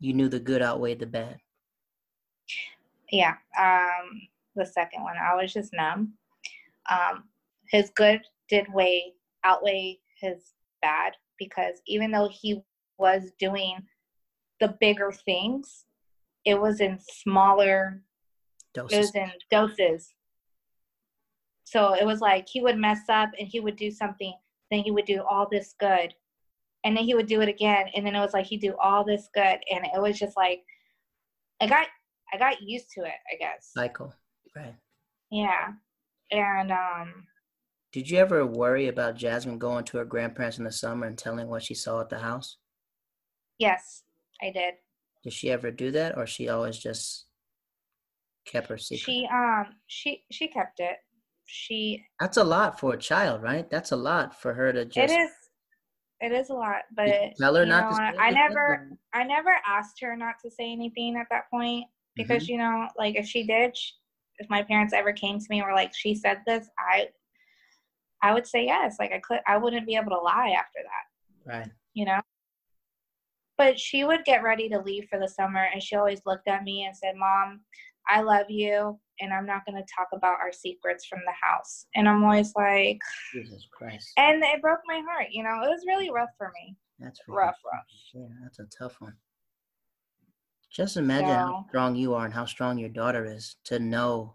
you knew the good outweighed the bad. Yeah, the second one, I was just numb. His good did outweigh his bad, because even though he was doing the bigger things, it was in smaller doses. It was in doses. So it was like he would mess up and he would do something, then he would do all this good. And then he would do it again. And then it was like, he'd do all this good. And it was just like, I got used to it, I guess. Cycle. Right. Yeah. And, did you ever worry about Jasmine going to her grandparents in the summer and telling what she saw at the house? Yes, I did. Did she ever do that? Or she always just kept her secret? She kept it. That's a lot for a child, right? That's a lot for her to just. It is. It is a lot, but I never asked her not to say anything at that point, because you know, like if she did, if my parents ever came to me and were like, she said this, I would say yes. Like I wouldn't be able to lie after that. Right. You know, but she would get ready to leave for the summer, and she always looked at me and said, Mom, I love you. and I'm not going to talk about our secrets from the house. And I'm always like, Jesus Christ. And it broke my heart, you know. It was really rough for me. That's really rough. Yeah, that's a tough one. Just imagine how strong you are and how strong your daughter is to know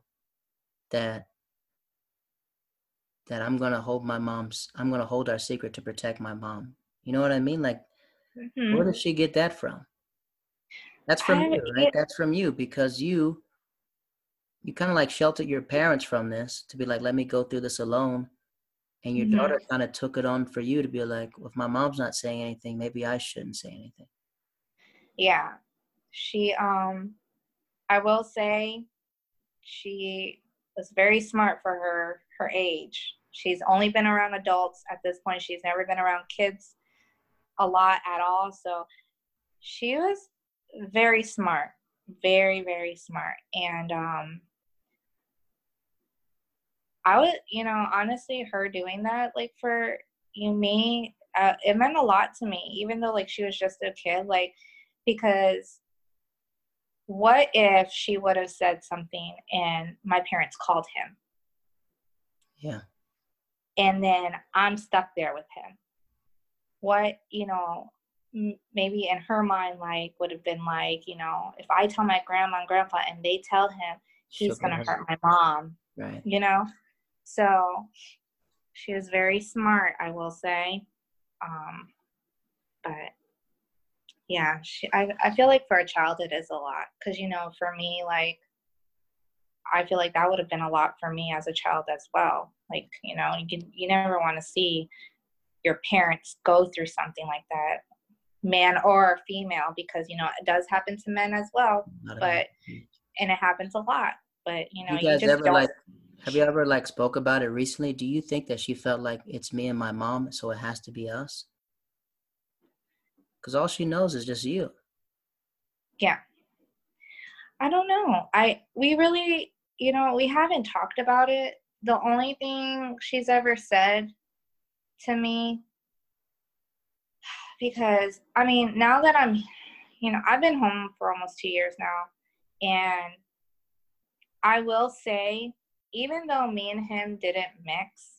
that I'm going to hold my mom's, I'm going to hold our secret to protect my mom. You know what I mean? Like, where did she get that from? That's from you, right? That's from you, because you kind of like sheltered your parents from this to be like, let me go through this alone. And your daughter kind of took it on for you to be like, well, if my mom's not saying anything, maybe I shouldn't say anything. Yeah. She, I will say she was very smart for her age. She's only been around adults at this point. She's never been around kids a lot at all. So she was very smart, very, very smart. And I would, you know, honestly, her doing that, like, for me, it meant a lot to me, even though, like, she was just a kid, like, because what if she would have said something and my parents called him? Yeah. And then I'm stuck there with him. What, you know, maybe in her mind, like, would have been like, you know, if I tell my grandma and grandpa and they tell him, he's going to hurt my mom, right? You know? So she was very smart, I will say. But yeah, I feel like for a child, it is a lot. 'Cause, you know, for me, like, I feel like that would have been a lot for me as a child as well. Like, you know, you never want to see your parents go through something like that, man or female, because, you know, it does happen to men as well, and it happens a lot, but, you know, have you ever, like, spoke about it recently? Do you think that she felt like it's me and my mom, so it has to be us? Because all she knows is just you. Yeah. I don't know. We really, you know, we haven't talked about it. The only thing she's ever said to me, because, I mean, now that I'm, you know, I've been home for almost 2 years now, and I will say, even though me and him didn't mix,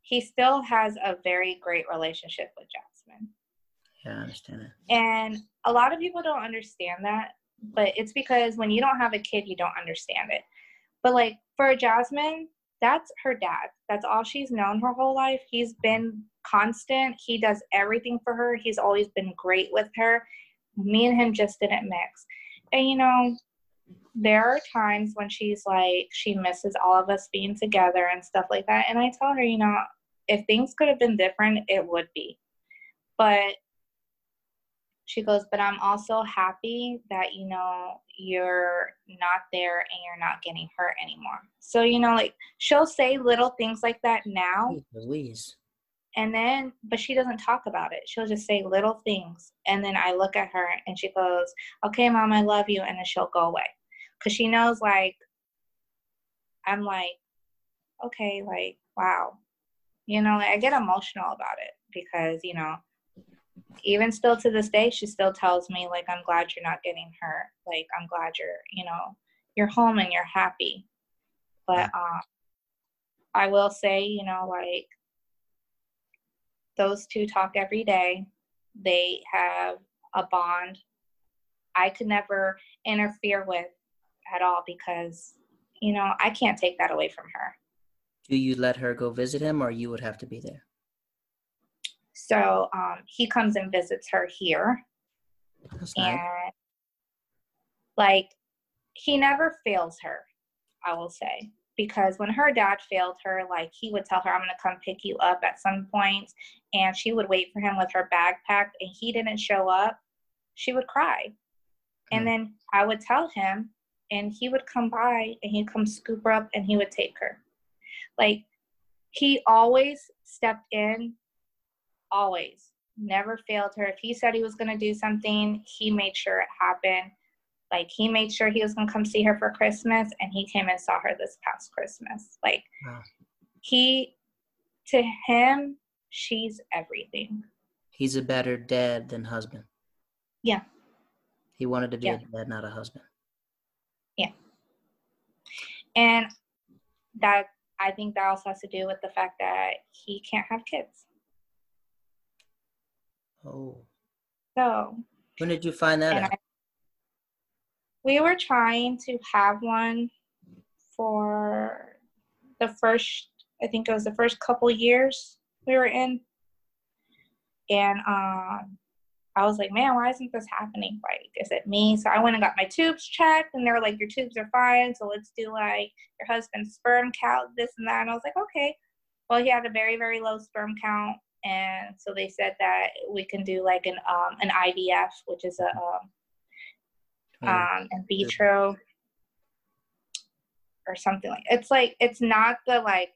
he still has a very great relationship with Jasmine. Yeah, I understand that. And a lot of people don't understand that, but it's because when you don't have a kid, you don't understand it. But, like, for Jasmine, that's her dad. That's all she's known her whole life. He's been constant. He does everything for her. He's always been great with her. Me and him just didn't mix. And, you know, there are times when she's like, she misses all of us being together and stuff like that. And I tell her, you know, if things could have been different, it would be. But she goes, but I'm also happy that, you know, you're not there and you're not getting hurt anymore. So, you know, like, she'll say little things like that now. Please. And then, but she doesn't talk about it. She'll just say little things. And then I look at her and she goes, okay, Mom, I love you. And then she'll go away. 'Cause she knows, like, I'm like, okay, like, wow. You know, like, I get emotional about it because, you know, even still to this day, she still tells me, like, I'm glad you're not getting hurt. Like, I'm glad you're, you know, you're home and you're happy. But I will say, you know, like, those two talk every day. They have a bond I could never interfere with at all because, you know, I can't take that away from her. Do you let her go visit him, or you would have to be there? So he comes and visits her here. That's nice. And, like, he never fails her, I will say. Because when her dad failed her, like, he would tell her, I'm going to come pick you up at some point. And she would wait for him with her bag packed. And he didn't show up. She would cry. And then I would tell him. And he would come by. And he'd come scoop her up. And he would take her. Like, he always stepped in. Always. Never failed her. If he said he was going to do something, he made sure it happened. Like, he made sure he was going to come see her for Christmas, and he came and saw her this past Christmas. Like, wow. To him, she's everything. He's a better dad than husband. Yeah. He wanted to be a dad, not a husband. Yeah. And that, I think that also has to do with the fact that he can't have kids. Oh. So. When did you find that out? We were trying to have one for the first, I think it was the first couple years we were in. And I was like, man, why isn't this happening? Like, is it me? So I went and got my tubes checked, and they were like, your tubes are fine, so let's do like your husband's sperm count, this and that. And I was like, okay. Well, he had a very, very low sperm count. And so they said that we can do like an IVF, which is in vitro or something like. It's like, it's not the like,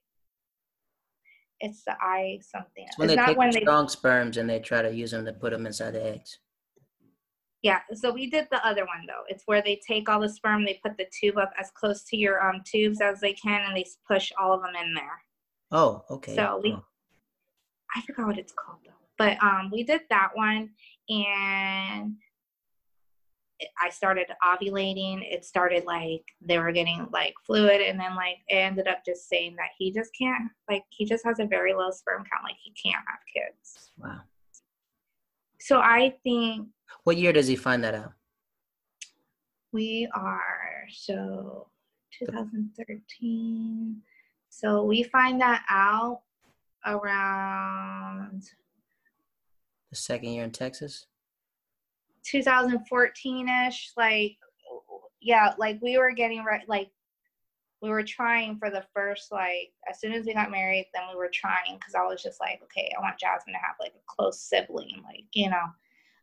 it's the eye something. It's when they pick strong sperms and they try to use them to put them inside the eggs. Yeah, so we did the other one though. It's where they take all the sperm, they put the tube up as close to your tubes as they can, and they push all of them in there. Oh, okay. So we, I forgot what it's called though, but we did that one, and I started ovulating. It started like they were getting like fluid, and then like it ended up just saying that he just can't, like he just has a very low sperm count, like he can't have kids. Wow. So I think. What year does he find that out? We are, so 2013. So we find that out around. The second year in Texas? 2014-ish, like, yeah, like we were getting right, like we were trying for the first, like as soon as we got married, then we were trying, because I was just like, okay, I want Jasmine to have like a close sibling, like, you know.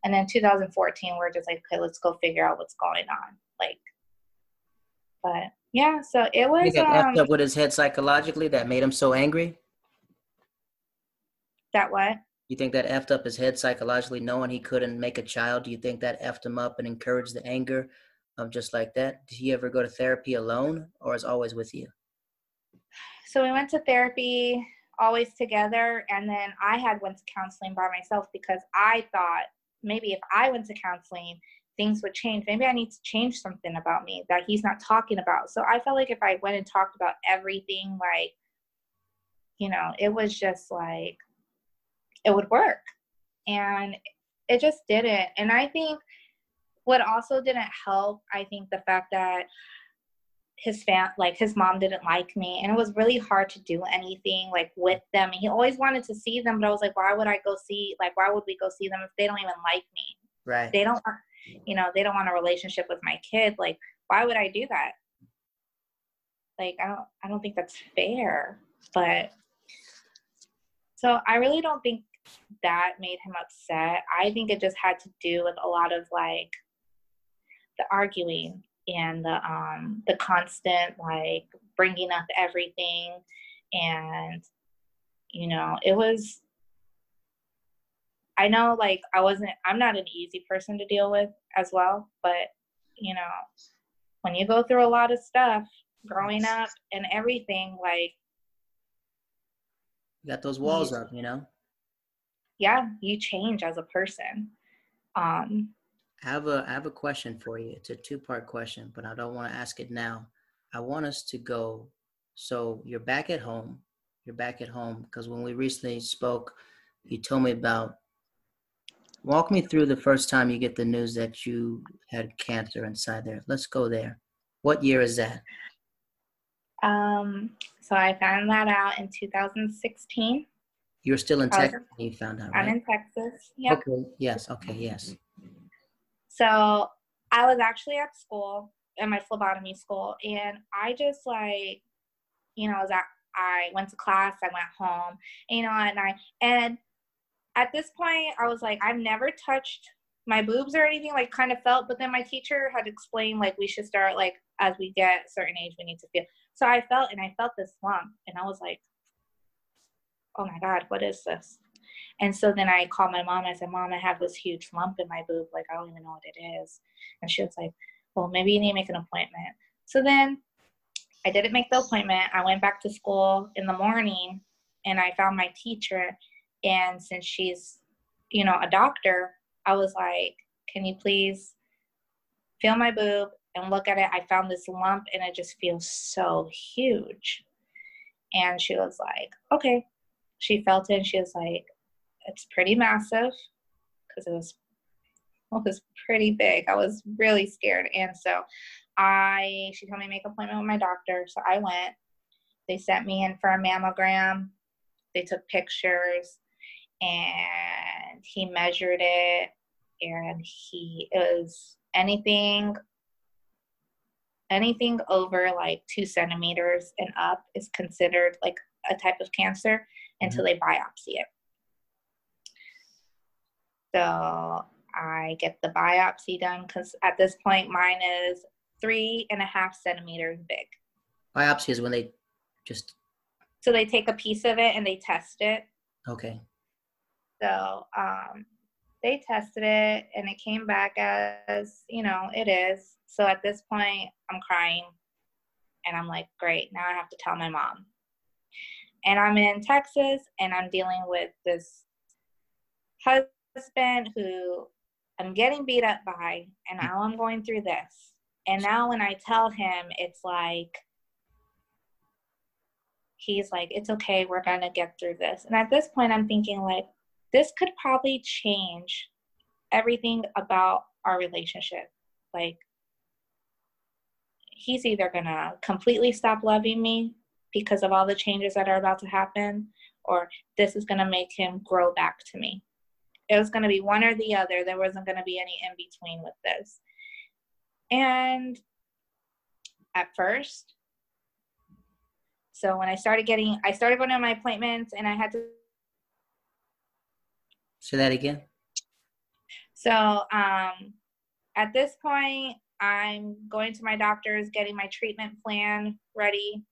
And then 2014, we're just like, okay, let's go figure out what's going on, like. But yeah, so it was. He got effed up with his head psychologically. That made him so angry. That what? You think that effed up his head psychologically, knowing he couldn't make a child? Do you think that effed him up and encouraged the anger of just like that? Did he ever go to therapy alone, or is always with you? So we went to therapy always together, and then I had went to counseling by myself because I thought maybe if I went to counseling, things would change. Maybe I need to change something about me that he's not talking about. So I felt like if I went and talked about everything, like, you know, it was just like, it would work, and it just didn't. And I think what also didn't help, I think the fact that his mom didn't like me, and it was really hard to do anything like with them. And he always wanted to see them, but I was like, why would we go see them if they don't even like me? Right. They don't, you know, they don't want a relationship with my kid. Like, why would I do that? Like, I don't think that's fair, but so I really don't think that made him upset. I think it just had to do with a lot of like the arguing and the constant like bringing up everything, and you know, it was. I know, like I'm not an easy person to deal with as well, but you know, when you go through a lot of stuff growing up and everything, like. You got those walls up, you know? Yeah, you change as a person. I have a question for you. It's a two-part question, but I don't want to ask it now. I want us to go. So you're back at home. You're back at home because when we recently spoke, you told me about. Walk me through the first time you get the news that you had cancer inside there. Let's go there. What year is that? So I found that out in 2016. You were still in Texas when you found out, right? I'm in Texas, yeah. Okay, yes. So I was actually at school, at my phlebotomy school, and I just like, you know, I went to class, I went home, you know, and at this point, I was like, I've never touched my boobs or anything, like kind of felt, but then my teacher had explained, like, we should start, like, as we get a certain age, we need to feel. So I felt this lump, and I was like, oh my God, what is this? And so then I called my mom. I said, Mom, I have this huge lump in my boob. Like, I don't even know what it is. And she was like, well, maybe you need to make an appointment. So then I didn't make the appointment. I went back to school in the morning, and I found my teacher. And since she's, you know, a doctor, I was like, can you please feel my boob and look at it. I found this lump and it just feels so huge. And she was like, okay. She felt it and she was like, it's pretty massive, because it was pretty big. I was really scared. And so she told me to make an appointment with my doctor. So I went. They sent me in for a mammogram. They took pictures and he measured it, and it was anything over like 2 centimeters and up is considered like a type of cancer until they biopsy it. So I get the biopsy done, because at this point mine is 3.5 centimeters big. Biopsy is when they just... So they take a piece of it and they test it. Okay. So they tested it and it came back as, it is. So at this point I'm crying and I'm like, great, now I have to tell my mom. And I'm in Texas and I'm dealing with this husband who I'm getting beat up by, and now I'm going through this. And now when I tell him, it's like, he's like, it's okay, we're going to get through this. And at this point, I'm thinking, like, this could probably change everything about our relationship. Like, he's either going to completely stop loving me because of all the changes that are about to happen, or this is going to make him grow back to me. It was going to be one or the other. There wasn't going to be any in between with this. And at first, so when I started going to my appointments and I had to. Say that again. So at this point, I'm going to my doctor's, getting my treatment plan ready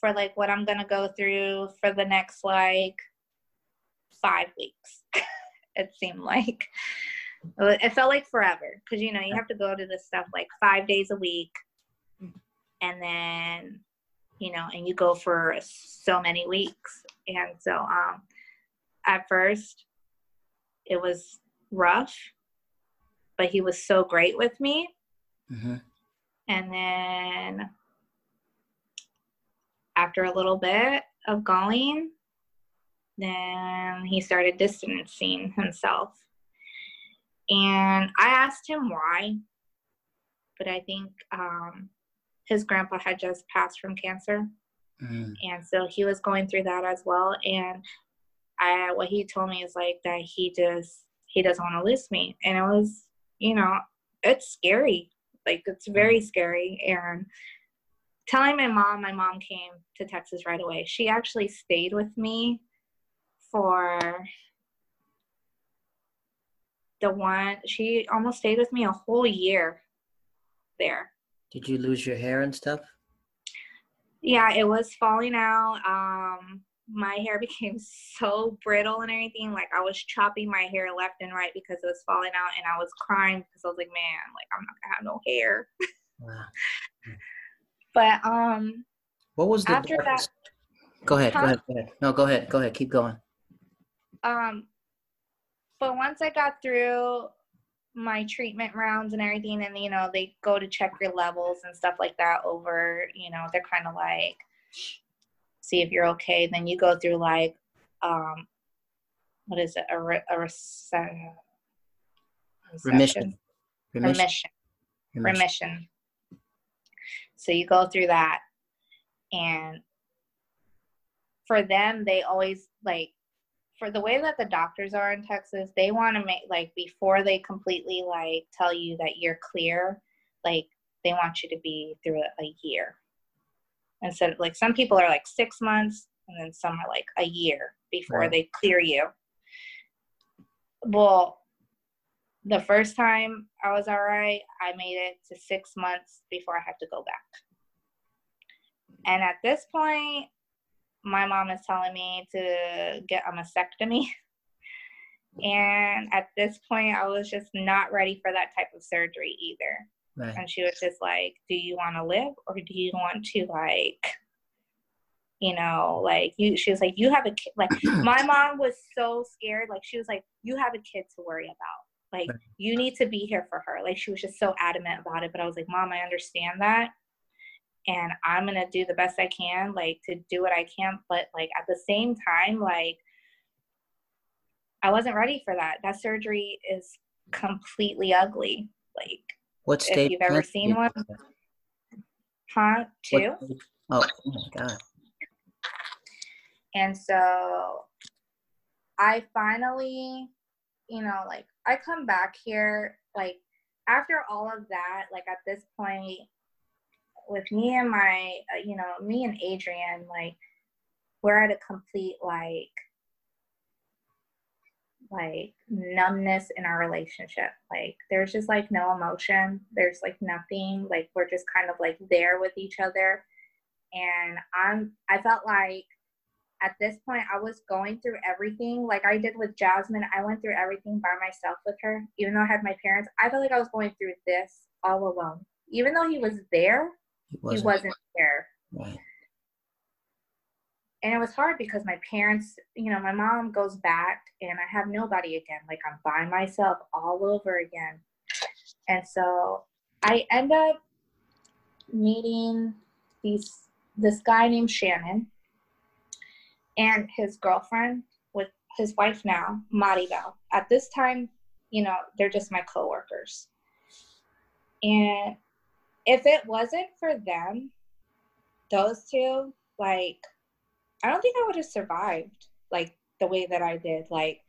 for like what I'm going to go through for the next like 5 weeks, it seemed like. It felt like forever, because, you have to go to this stuff like 5 days a week, and then, and you go for so many weeks. And so at first it was rough, but he was so great with me. Mm-hmm. And then after a little bit of going, then he started distancing himself. And I asked him why, but I think his grandpa had just passed from cancer. Mm. And so he was going through that as well. And what he told me is like that he doesn't want to lose me. And it was, it's scary. Like, it's very scary. And telling my mom came to Texas right away. She actually stayed with me for... she almost stayed with me a whole year there. Did you lose your hair and stuff? Yeah, it was falling out. My hair became so brittle and everything. Like, I was chopping my hair left and right because it was falling out, and I was crying because I was like, man, like, I'm not gonna have no hair. Wow. But what was the after that? Go ahead. No, go ahead. Keep going. But once I got through my treatment rounds and everything, and, they go to check your levels and stuff like that over, they're kind of like, see if you're okay. Then you go through like, what is it? Remission. So you go through that. And for them, they always like, for the way that the doctors are in Texas, they want to make, like, before they completely, like, tell you that you're clear, like, they want you to be through a year. Instead of, like, some people are, like, 6 months, and then some are, like, a year before they clear you. Well, the first time I was all right, I made it to 6 months before I had to go back. And at this point... my mom is telling me to get a mastectomy. And at this point, I was just not ready for that type of surgery either. Right. And she was just like, do you want to live, or do you want to, like, she was like, you have a kid. Like, my mom was so scared. Like, she was like, you have a kid to worry about. Like, you need to be here for her. Like, she was just so adamant about it. But I was like, Mom, I understand that. And I'm going to do the best I can, like, to do what I can. But, like, at the same time, like, I wasn't ready for that. That surgery is completely ugly. Like, what stage, if you've ever seen one. Huh? Two? Oh, my God. And so I finally, you know, like, I come back here, like, after all of that, like, at this point, with me and my, you know, me and Adrian, like, we're at a complete, like, numbness in our relationship. Like, there's just, like, no emotion. There's, like, nothing. Like, we're just kind of, like, there with each other. And I felt like, at this point, I was going through everything. Like I did with Jasmine, I went through everything by myself with her. Even though I had my parents, I felt like I was going through this all alone. Even though he was there, he wasn't there. Right. And it was hard because my parents, you know, my mom goes back and I have nobody again. Like I'm by myself all over again. And so I end up meeting this guy named Shannon. And his girlfriend with his wife now, Maribel. At this time, you know, they're just my coworkers. And if it wasn't for them, those two, like, I don't think I would have survived, like, the way that I did. Like,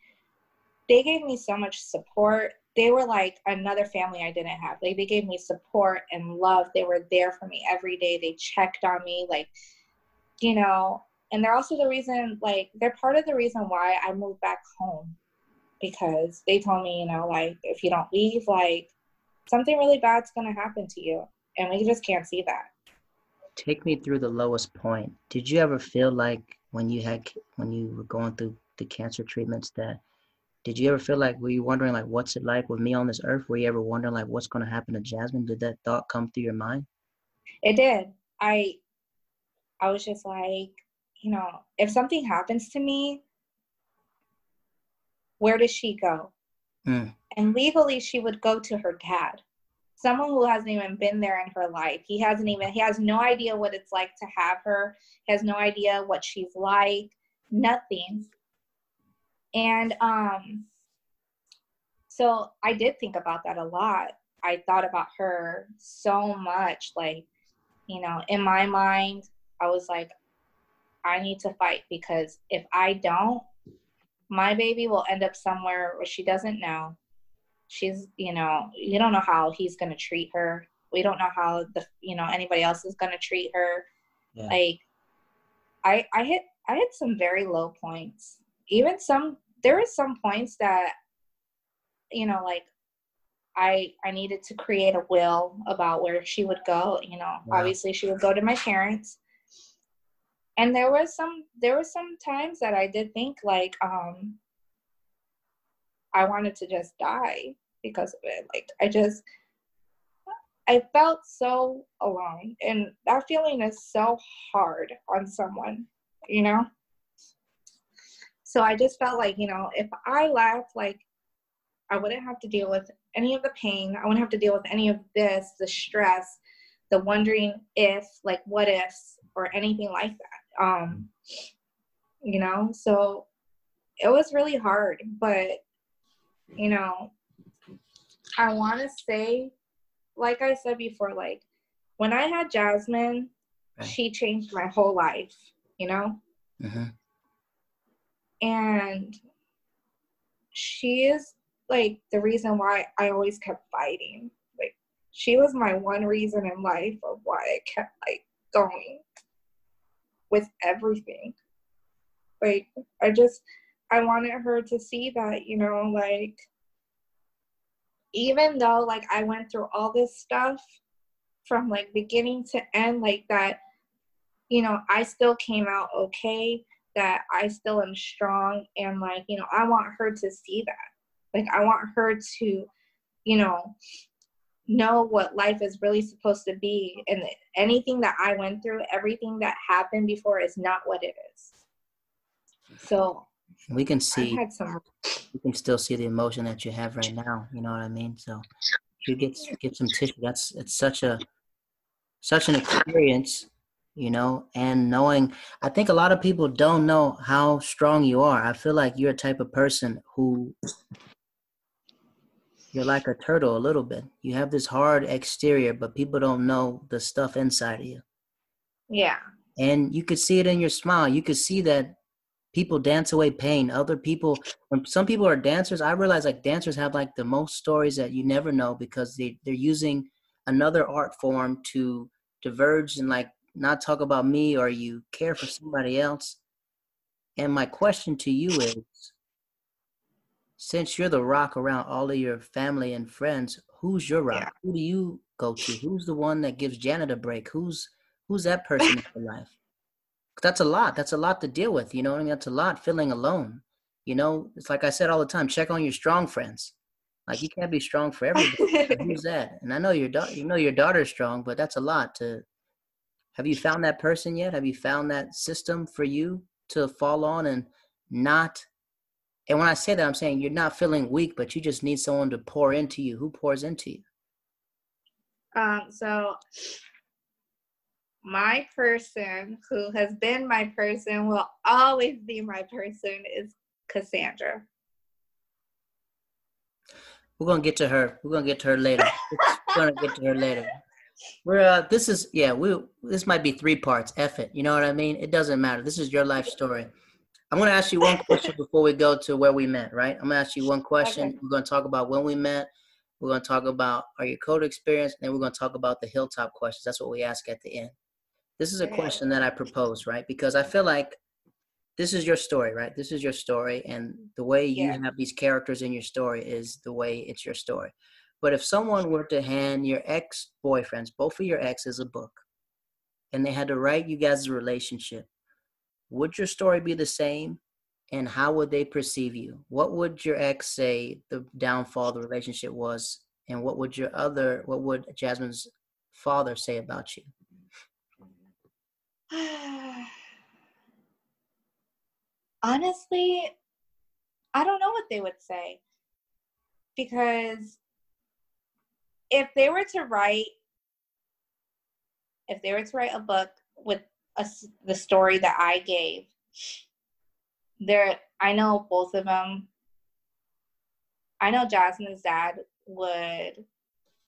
they gave me so much support. They were, like, another family I didn't have. Like, they gave me support and love. They were there for me every day. They checked on me, like, you know. And they're also the reason, like, they're part of the reason why I moved back home, because they told me, you know, like, if you don't leave, like, something really bad's going to happen to you. And we just can't see that. Take me through the lowest point. Did you ever feel like when you were going through the cancer treatments that, did you ever feel like, were you wondering, like, what's it like with me on this earth? Were you ever wondering, like, what's going to happen to Jasmine? Did that thought come through your mind? It did. I was just like, you know, if something happens to me, where does she go? Mm. And legally, she would go to her dad, someone who hasn't even been there in her life. He has no idea what it's like to have her. He has no idea what she's like, nothing. And so I did think about that a lot. I thought about her so much. Like, you know, in my mind, I was like, I need to fight, because if I don't, my baby will end up somewhere where she doesn't know. She's, you know, you don't know how he's going to treat her. We don't know how anybody else is going to treat her. Yeah. Like I hit some very low points. Even there were some points that, you know, like I needed to create a will about where she would go. You know, wow. Obviously she would go to my parents. And there were some times that I did think, like, I wanted to just die because of it. Like, I felt so alone. And that feeling is so hard on someone, you know? So I just felt like, you know, if I left, like, I wouldn't have to deal with any of the pain. I wouldn't have to deal with any of this, the stress, the wondering if, like, what ifs or anything like that. You know, so it was really hard, but, you know, I want to say, like I said before, like, when I had Jasmine, she changed my whole life, you know, and she is, like, the reason why I always kept fighting. Like, she was my one reason in life of why I kept, like, going with everything. Like, I wanted her to see that, you know, like, even though, like, I went through all this stuff from, like, beginning to end, like, that, you know, I still came out okay, that I still am strong, and, like, you know, I want her to see that. Like, I want her to, you know what life is really supposed to be, and anything that I went through, everything that happened before is not what it is. So we can see, we can still see the emotion that you have right now. You know what I mean? So you get some tissue. That's, it's such an experience, you know, and knowing, I think a lot of people don't know how strong you are. I feel like you're a type of person who, you're like a turtle a little bit. You have this hard exterior, but people don't know the stuff inside of you. Yeah. And you could see it in your smile. You could see that people dance away pain. Other people, when some people are dancers, I realize like dancers have like the most stories that you never know, because they're using another art form to diverge and like not talk about me or you care for somebody else. And my question to you is, since you're the rock around all of your family and friends, who's your rock? Yeah. Who do you go to? Who's the one that gives Janet a break? Who's that person in your life? That's a lot. That's a lot to deal with. You know what I mean? That's a lot, feeling alone. You know, it's like I said all the time, check on your strong friends. Like you can't be strong for everybody. Who's that? And I know your daughter's strong, but that's a lot to, have you found that person yet? Have you found that system for you to fall on and not, and when I say that, I'm saying you're not feeling weak, but you just need someone to pour into you. Who pours into you? So my person who has been my person, will always be my person, is Cassandra. We're going to get to her. We're going to get to her later. We're, this is, yeah, this might be three parts. F it. You know what I mean? It doesn't matter. This is your life story. I'm going to ask you one question before we go to where we met, right? I'm going to ask you one question. Okay. We're going to talk about when we met. We're going to talk about our Yokota experience. And then we're going to talk about the Hilltop questions. That's what we ask at the end. This is a question that I propose, right? Because I feel like this is your story, right? This is your story. And the way you have these characters in your story is the way it's your story. But if someone were to hand your ex-boyfriends, both of your exes, a book, and they had to write you guys' relationship, would your story be the same, and how would they perceive you? What would your ex say the downfall of the relationship was, and what would Jasmine's father say about you? Honestly, I don't know what they would say, because if they were to write a book with the story that I gave, I know both of them. I know Jasmine's dad would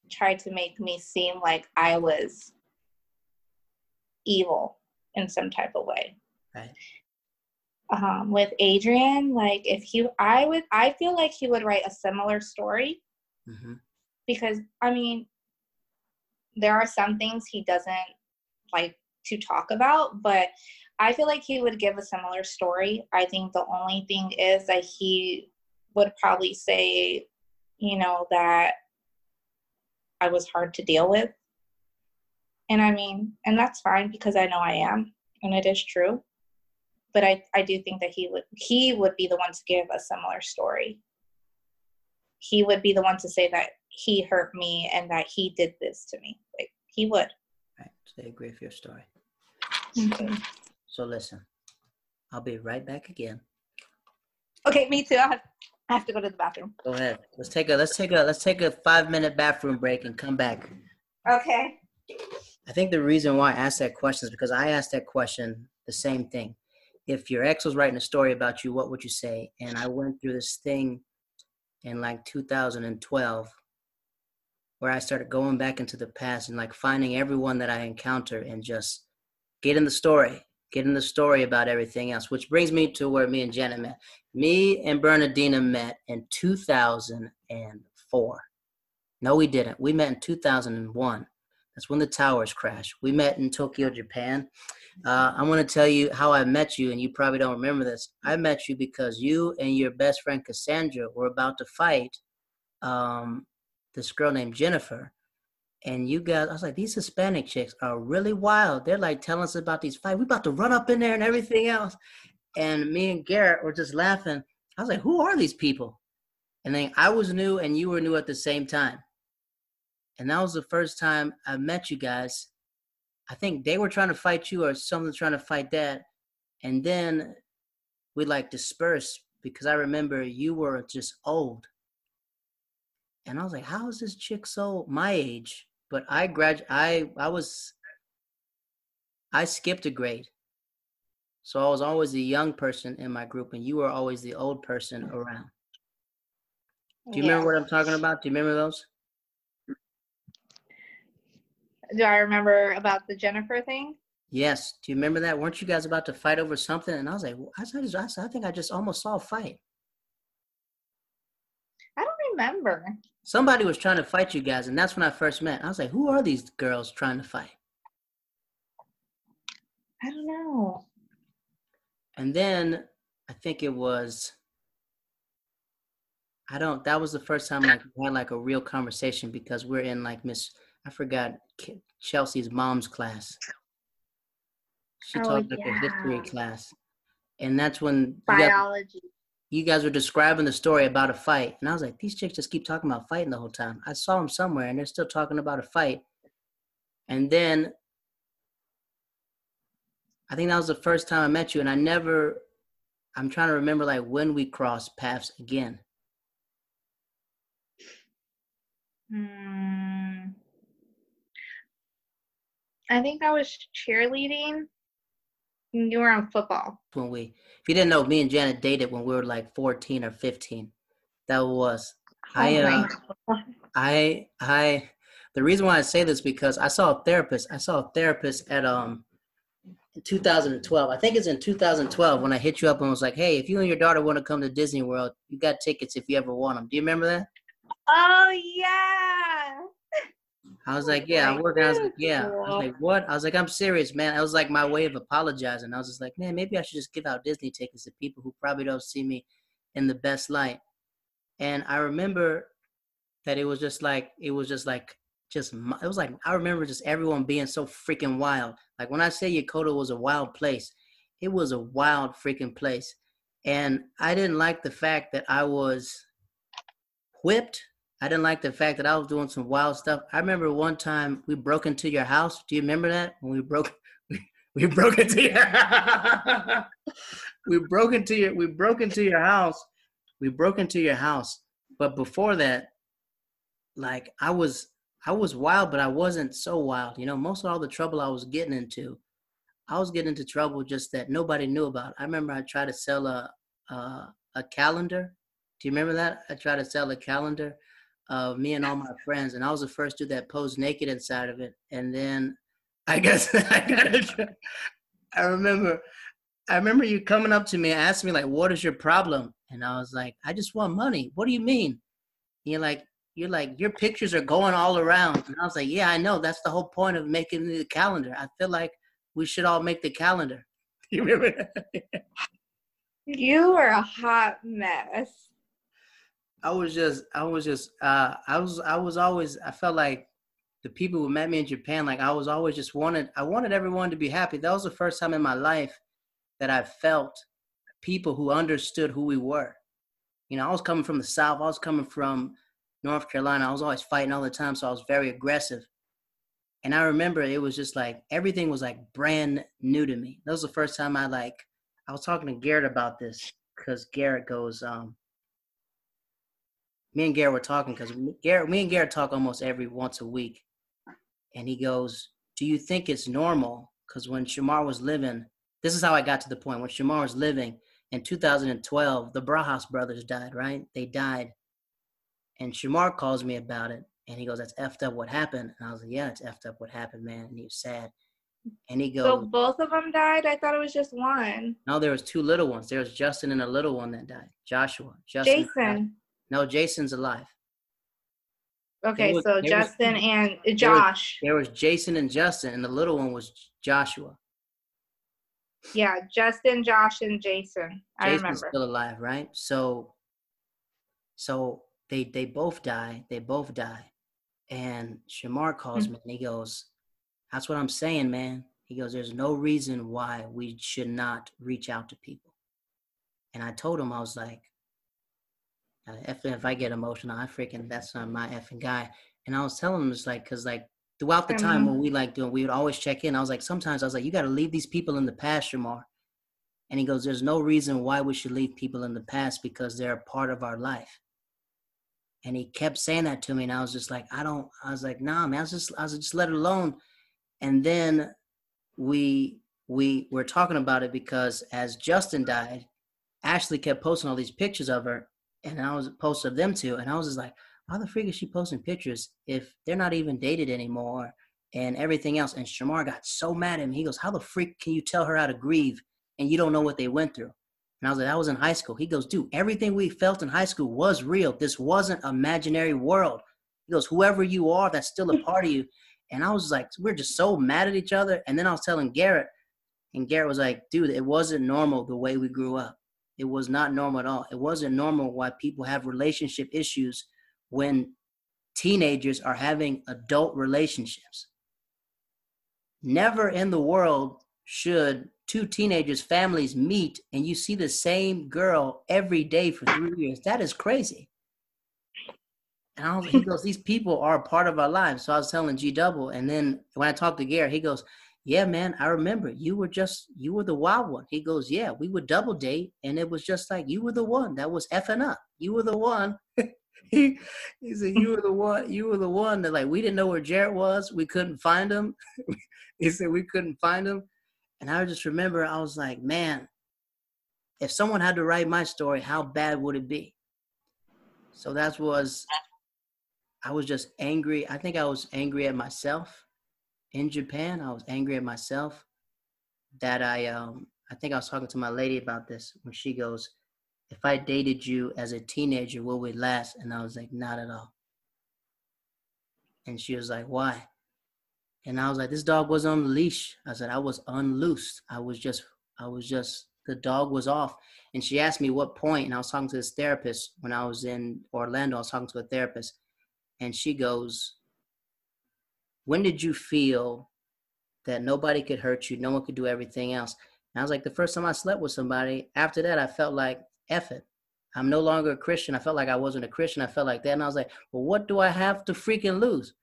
try to make me seem like I was evil in some type of way. Right. With Adrian, I feel like he would write a similar story, mm-hmm. because I mean, there are some things he doesn't like to talk about, but I feel like he would give a similar story. I think the only thing is that he would probably say, you know, that I was hard to deal with. And I mean, and that's fine, because I know I am, and it is true. But I do think that he would be the one to give a similar story. He would be the one to say that he hurt me and that he did this to me. Like, he would. Right, so they agree with your story. Okay. So listen, I'll be right back again. Okay, me too. I have to go to the bathroom. Go ahead. Let's take a 5-minute bathroom break and come back. Okay. I think the reason why I asked that question is because I asked that question the same thing. If your ex was writing a story about you, what would you say? And I went through this thing in like 2012 where I started going back into the past and like finding everyone that I encounter and just get in the story about everything else, which brings me to where me and Janet met. Me and Bernadina met in 2004. No, we didn't. We met in 2001. That's when the towers crashed. We met in Tokyo, Japan. I want to tell you how I met you, and you probably don't remember this. I met you because you and your best friend Cassandra were about to fight this girl named Jennifer. And you guys, I was like, these Hispanic chicks are really wild. They're like telling us about these fights. We're about to run up in there and everything else. And me and Garrett were just laughing. I was like, who are these people? And then I was new and you were new at the same time. And that was the first time I met you guys. I think they were trying to fight you or someone trying to fight that. And then we like dispersed because I remember you were just old. And I was like, how is this chick so my age? But I skipped a grade. So I was always the young person in my group, and you were always the old person around. Do you remember what I'm talking about? Do you remember those? Do I remember about the Jennifer thing? Yes. Do you remember that? Weren't you guys about to fight over something? And I was like, I think I just almost saw a fight. I don't remember. Somebody was trying to fight you guys, and that's when I first met. I was like, who are these girls trying to fight? I don't know. And then I think it was, that was the first time like we had like a real conversation, because we're in like Chelsea's mom's class. She taught like a history class. And that's when biology. You guys were describing the story about a fight. And I was like, these chicks just keep talking about fighting the whole time. I saw them somewhere and they're still talking about a fight. And then I think that was the first time I met you, and I'm trying to remember like when we crossed paths again. I think I was cheerleading and you were on football. If you didn't know, me and Janet dated when we were like 14 or 15. That was, the reason why I say this, because I saw a therapist at, 2012. I think it's in 2012 when I hit you up and was like, hey, if you and your daughter want to come to Disney World, you got tickets if you ever want them. Do you remember that? Oh, yeah. I was like, yeah, I'm working. I was like, yeah. I was like, what? I was like, I'm serious, man. That was like my way of apologizing. I was just like, man, maybe I should just give out Disney tickets to people who probably don't see me in the best light. And I remember that I remember just everyone being so freaking wild. Like when I say Yokota was a wild place, it was a wild freaking place. And I didn't like the fact that I was whipped. I didn't like the fact that I was doing some wild stuff. I remember one time we broke into your house. Do you remember that? When We broke into your house. But before that, like I was wild, but I wasn't so wild. You know, most of all the trouble I was getting into trouble just that nobody knew about. I remember I tried to sell a calendar. Do you remember that? I tried to sell a calendar of me and all my friends, and I was the first dude that posed naked inside of it. And then I guess I remember you coming up to me and asking me, like, what is your problem? And I was like, I just want money. What do you mean? And you're like, your pictures are going all around. And I was like, yeah, I know. That's the whole point of making the calendar. I feel like we should all make the calendar. You remember that? You were a hot mess. I felt like the people who met me in Japan, like I wanted everyone to be happy. That was the first time in my life that I felt people who understood who we were. You know, I was coming from the South. I was coming from North Carolina. I was always fighting all the time, so I was very aggressive. And I remember it was just like everything was like brand new to me. That was the first time I was talking to Garrett about this, because Garrett goes, me and Garrett were talking, because me and Garrett talk almost every once a week. And he goes, do you think it's normal? Because when Shamar was living, this is how I got to the point. When Shamar was living in 2012, the Brajas brothers died, right? They died. And Shamar calls me about it, and he goes, that's effed up what happened. And I was like, yeah, it's effed up what happened, man. And he was sad. And he goes, so both of them died? I thought it was just one. No, there was two little ones. There was Justin and a little one that died. Joshua. Justin. Jason. No, Jason's alive. Okay, so Justin and Josh. There was Jason and Justin, and the little one was Joshua. Yeah, Justin, Josh, and Jason. I remember. Jason's still alive, right? So They both die. And Shamar calls me, and he goes, that's what I'm saying, man. He goes, there's no reason why we should not reach out to people. And I told him, I was like, if I get emotional, that's not my effing guy. And I was telling him, it's like, because like throughout the time when we would always check in, I was like, sometimes I was like, you got to leave these people in the past, Shamar. And he goes, there's no reason why we should leave people in the past because they're a part of our life. And he kept saying that to me. And I was just like, nah, man, I was just let it alone. And then we were talking about it because as Justin died, Ashley kept posting all these pictures of her, and I was posting of them too. And I was just like, why the freak is she posting pictures if they're not even dated anymore and everything else? And Shamar got so mad at me. He goes, how the freak can you tell her how to grieve and you don't know what they went through? And I was like, I was in high school. He goes, dude, everything we felt in high school was real. This wasn't an imaginary world. He goes, whoever you are, that's still a part of you. And I was like, we're just so mad at each other. And then I was telling Garrett, and Garrett was like, dude, it wasn't normal the way we grew up. It was not normal at all. It wasn't normal why people have relationship issues when teenagers are having adult relationships. Never in the world should two teenagers' families meet and you see the same girl every day for 3 years. That is crazy. And I was, he goes, these people are a part of our lives. So I was telling G Double, and then when I talked to Garrett, he goes, yeah, man, I remember you were the wild one. He goes, yeah, we would double date. And it was just like, you were the one that was effing up. You were the one. He said, you were the one that, like, we didn't know where Jarrett was. We couldn't find him. He said, we couldn't find him. And I just remember, I was like, man, if someone had to write my story, how bad would it be? So I was just angry. I think I was angry at myself. In Japan, I was angry at myself that I think I was talking to my lady about this when she goes, if I dated you as a teenager, will we last? And I was like, not at all. And she was like, why? And I was like, this dog was on the leash. I said, I was unloosed. I was just, the dog was off. And she asked me what point, and I was talking to this therapist when I was in Orlando, I was talking to a therapist, and she goes, when did you feel that nobody could hurt you? No one could do everything else. And I was like, the first time I slept with somebody, after that, I felt like, F it. I'm no longer a Christian. I felt like I wasn't a Christian. I felt like that. And I was like, well, what do I have to freaking lose?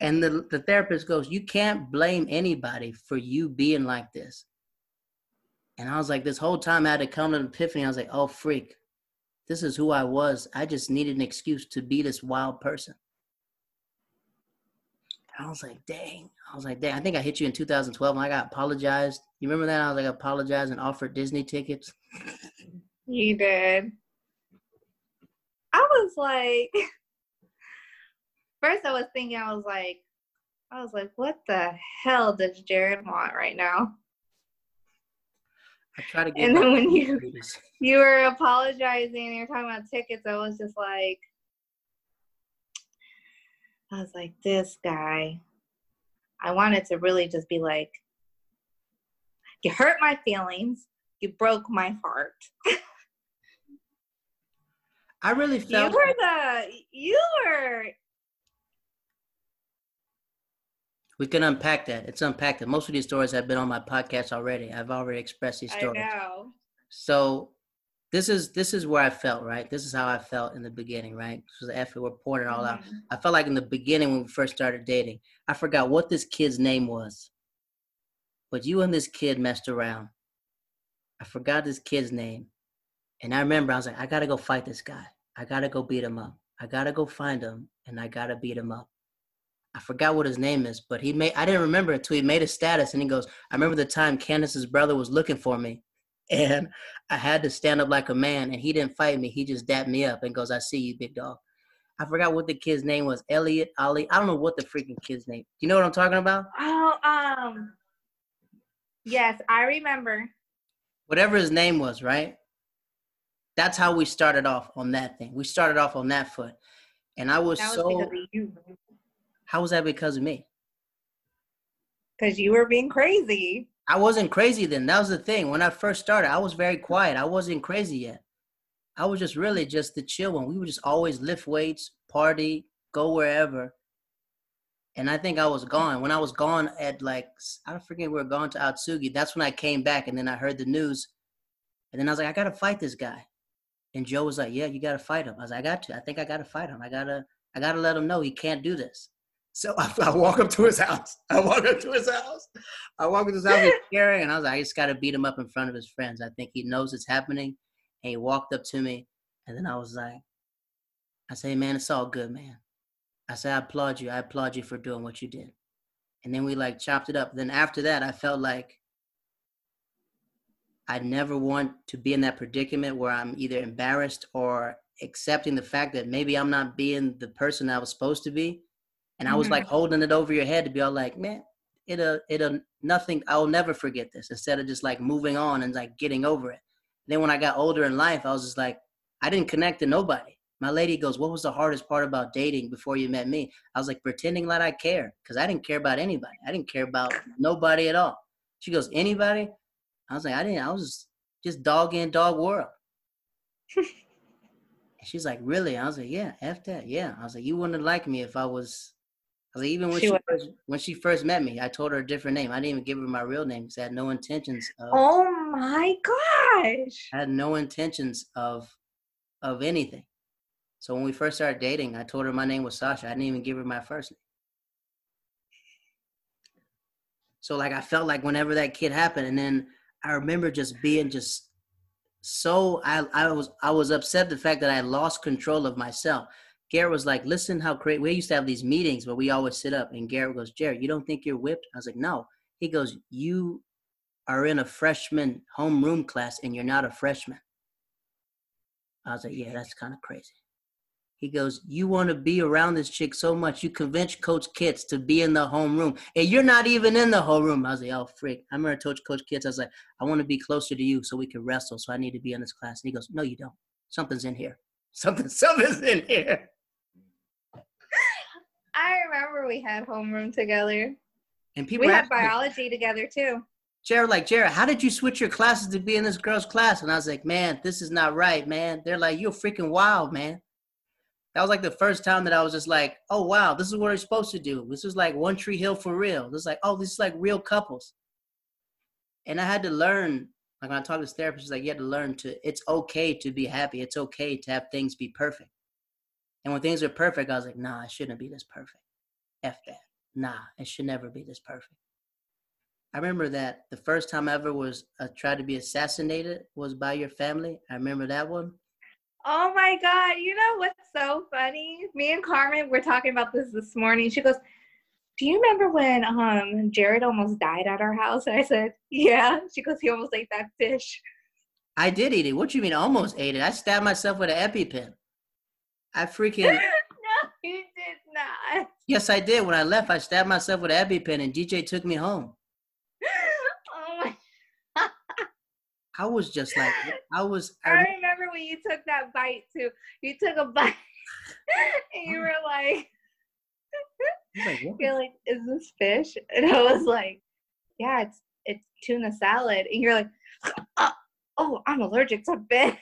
And the therapist goes, you can't blame anybody for you being like this. And I was like, this whole time I had to come to an epiphany. I was like, oh, freak. This is who I was. I just needed an excuse to be this wild person. I was like, dang. I think I hit you in 2012 and I got apologized. You remember that? I was like, apologized and offered Disney tickets. You did. I was like, first I was thinking, I was like, what the hell does Jared want right now? I try to get. And then when you were apologizing and you're talking about tickets, I was like, this guy. I wanted to really just be like, you hurt my feelings. You broke my heart. I really felt you were. We can unpack that. It's unpacked. Most of these stories have been on my podcast already. I've already expressed these stories. I know. So this is where I felt, right? This is how I felt in the beginning, right? This was after we're pouring it all out. I felt like in the beginning when we first started dating, I forgot what this kid's name was. But you and this kid messed around. I forgot this kid's name. And I remember I was like, I got to go fight this guy. I got to go beat him up. I got to go find him, and I got to beat him up. I forgot what his name is, but I didn't remember it until he made a status, and he goes, I remember the time Candace's brother was looking for me, and I had to stand up like a man, and he didn't fight me. He just dapped me up and goes, I see you, big dog. I forgot what the kid's name was. Elliot, Ollie. I don't know what the freaking kid's name. You know what I'm talking about? Oh, yes, I remember. Whatever his name was, right? That's how we started off on that thing. We started off on that foot. And I was so... Because of you. How was that because of me? Because you were being crazy. I wasn't crazy then. That was the thing. When I first started, I was very quiet. I wasn't crazy yet. I was just really just the chill one. We would just always lift weights, party, go wherever. And I think I was gone. When I was gone at we were gone to Atsugi. That's when I came back, and then I heard the news. And then I was like, I got to fight this guy. And Joe was like, yeah, you got to fight him. I was like, I got to. I think I got to fight him. I got to let him know he can't do this. So I walk up to his house. With Gary, and I was like, I just got to beat him up in front of his friends. I think he knows it's happening. And he walked up to me, and then I was like, I said, man, it's all good, man. I said, I applaud you. I applaud you for doing what you did. And then we like chopped it up. Then after that, I felt like I never want to be in that predicament where I'm either embarrassed or accepting the fact that maybe I'm not being the person I was supposed to be. And I was like holding it over your head to be all like, man, nothing, I'll never forget this, instead of just like moving on and like getting over it. And then when I got older in life, I was just like, I didn't connect to nobody. My lady goes, what was the hardest part about dating before you met me? I was like, pretending like I cared, because I didn't care about anybody. I didn't care about nobody at all. She goes, anybody? I was like, I was just dog in, dog world. She's like, really? I was like, yeah, F that, yeah. I was like, you wouldn't have liked me if I was, even when she first met me, I told her a different name. I didn't even give her my real name because I had no intentions of. Oh my gosh. I had no intentions of anything. So when we first started dating, I told her my name was Sasha. I didn't even give her my first name. So like, I felt like whenever that kid happened, and then I remember just being just so, I was upset the fact that I lost control of myself. Garrett was like, listen, how great. We used to have these meetings, but we always sit up. And Garrett goes, Jared, you don't think you're whipped? I was like, no. He goes, you are in a freshman homeroom class and you're not a freshman. I was like, yeah, that's kind of crazy. He goes, you want to be around this chick so much, you convinced Coach Kitts to be in the homeroom, and you're not even in the homeroom. I was like, oh, freak. I remember Coach Kitts. I was like, I want to be closer to you so we can wrestle, so I need to be in this class. And he goes, no, you don't. Something's in here. Something's in here. I remember we had homeroom together. And people had biology together too. Jared, how did you switch your classes to be in this girl's class? And I was like, man, this is not right, man. They're like, you're freaking wild, man. That was like the first time that I was just like, oh, wow, this is what we're supposed to do. This is like One Tree Hill for real. This is like, oh, this is like real couples. And I had to learn, like when I talked to this therapist, like you had to learn to, it's okay to be happy. It's okay to have things be perfect. And when things are perfect, I was like, nah, it shouldn't be this perfect. F that. Nah, it should never be this perfect. I remember that the first time I ever was tried to be assassinated was by your family. I remember that one. Oh my God, you know what's so funny? Me and Carmen were talking about this morning. She goes, do you remember when Jared almost died at our house? And I said, yeah. She goes, he almost ate that fish. I did eat it. What do you mean almost ate it? I stabbed myself with an EpiPen. I freaking. No, you did not. Yes, I did. When I left, I stabbed myself with an EpiPen and DJ took me home. I was just like, I remember when you took that bite too. You took a bite and you were like, you're like, is this fish? And I was like, yeah, it's tuna salad. And you're like, oh, I'm allergic to fish.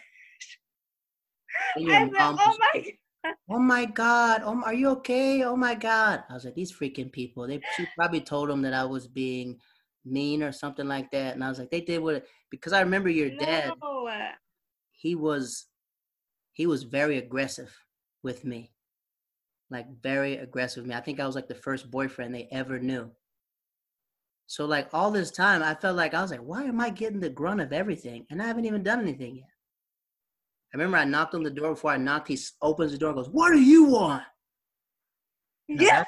I said, oh my God. Oh, are you okay? Oh my God. I was like, these freaking people, she probably told them that I was being mean or something like that. And I was like, they did what it, because I remember your dad, he was very aggressive with me. Like very aggressive with me. I think I was like the first boyfriend they ever knew. So like all this time, I felt like, I was like, why am I getting the grunt of everything? And I haven't even done anything yet. I remember I knocked on the door. Before I knocked, he opens the door and goes, what do you want? And yeah.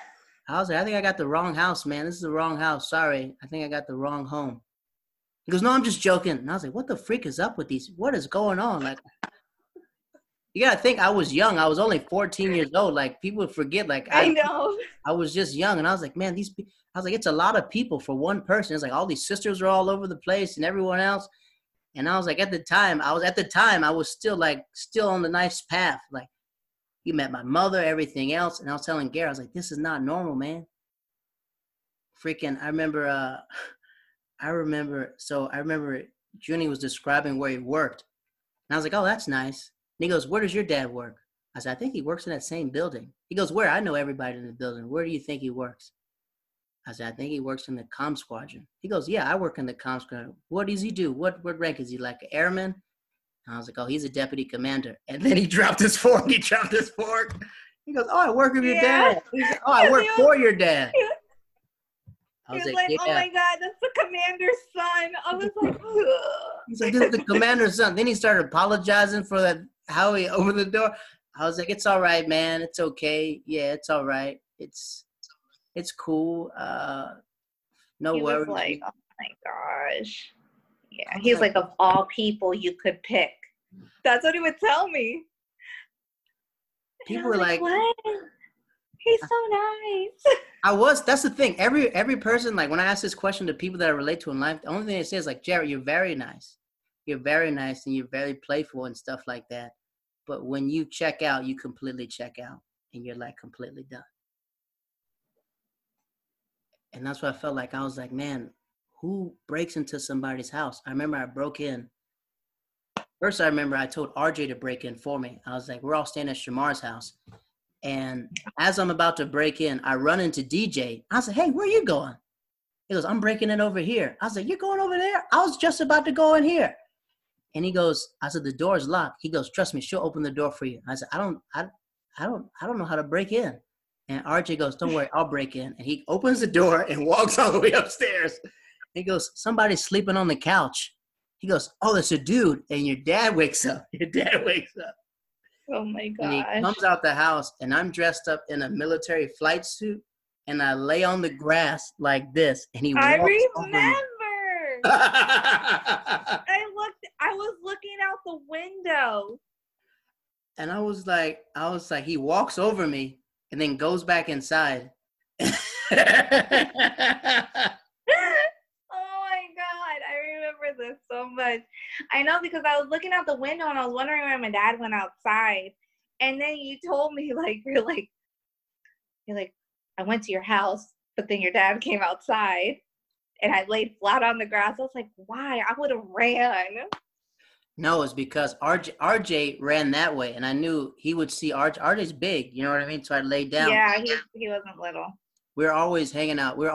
I was like, I think I got the wrong house, man. This is the wrong house. Sorry. I think I got the wrong home. He goes, no, I'm just joking. And I was like, what the freak is up with these? What is going on? Like, you got to think I was young. I was only 14 years old. Like, people forget. Like, I know. I was just young. And I was like, man, I was like, it's a lot of people for one person. It's like all these sisters are all over the place and everyone else. And I was like, at the time, I was still on the nice path. Like, you met my mother, everything else. And I was telling Garrett, I was like, this is not normal, man. Freaking, I remember Junie was describing where he worked. And I was like, oh, that's nice. And he goes, where does your dad work? I said, I think he works in that same building. He goes, where? I know everybody in the building. Where do you think he works? I said, I think he works in the comm squadron. He goes, yeah, I work in the comm squadron. What does he do? What rank is he, like an airman? I was like, oh, he's a deputy commander. And then he dropped his fork. He goes, oh, I work with your dad. He said, oh, I work for your dad. I was like, oh my God, that's the commander's son. I was like, ugh. He's like, this is the commander's son. Then he started apologizing for that, how he opened the door. I was like, it's all right, man. It's okay. Yeah, it's all right. It's cool. No worries. He was like, oh my gosh. Yeah, he's like, of all people you could pick. That's what he would tell me. People were like, what? He's so nice. That's the thing. Every person, like when I ask this question to people that I relate to in life, the only thing they say is like, Jarrett, you're very nice. You're very nice and you're very playful and stuff like that. But when you check out, you completely check out and you're like completely done. And that's what I felt like. I was like, man, who breaks into somebody's house? I remember I broke in. First, I remember I told RJ to break in for me. I was like, we're all staying at Shamar's house. And as I'm about to break in, I run into DJ. I said, hey, where are you going? He goes, I'm breaking in over here. I said, you're going over there? I was just about to go in here. And he goes, I said, the door's locked. He goes, trust me, she'll open the door for you. I said, I don't know how to break in. And RJ goes, don't worry, I'll break in. And he opens the door and walks all the way upstairs. He goes, somebody's sleeping on the couch. He goes, oh, it's a dude. And your dad wakes up. Your dad wakes up. Oh, my God. And he comes out the house, and I'm dressed up in a military flight suit, and I lay on the grass like this, and he walks over me. I was looking out the window. And I was like, he walks over me and then goes back inside. Oh, my God. I remember this so much. I know, because I was looking out the window and I was wondering why my dad went outside. And then you told me, like, you're like, I went to your house, but then your dad came outside and I laid flat on the grass. I was like, why? I would have ran. No, it's because RJ ran that way and I knew he would see RJ. RJ's big, you know what I mean? So I laid down. Yeah, he wasn't little. We were always hanging out. We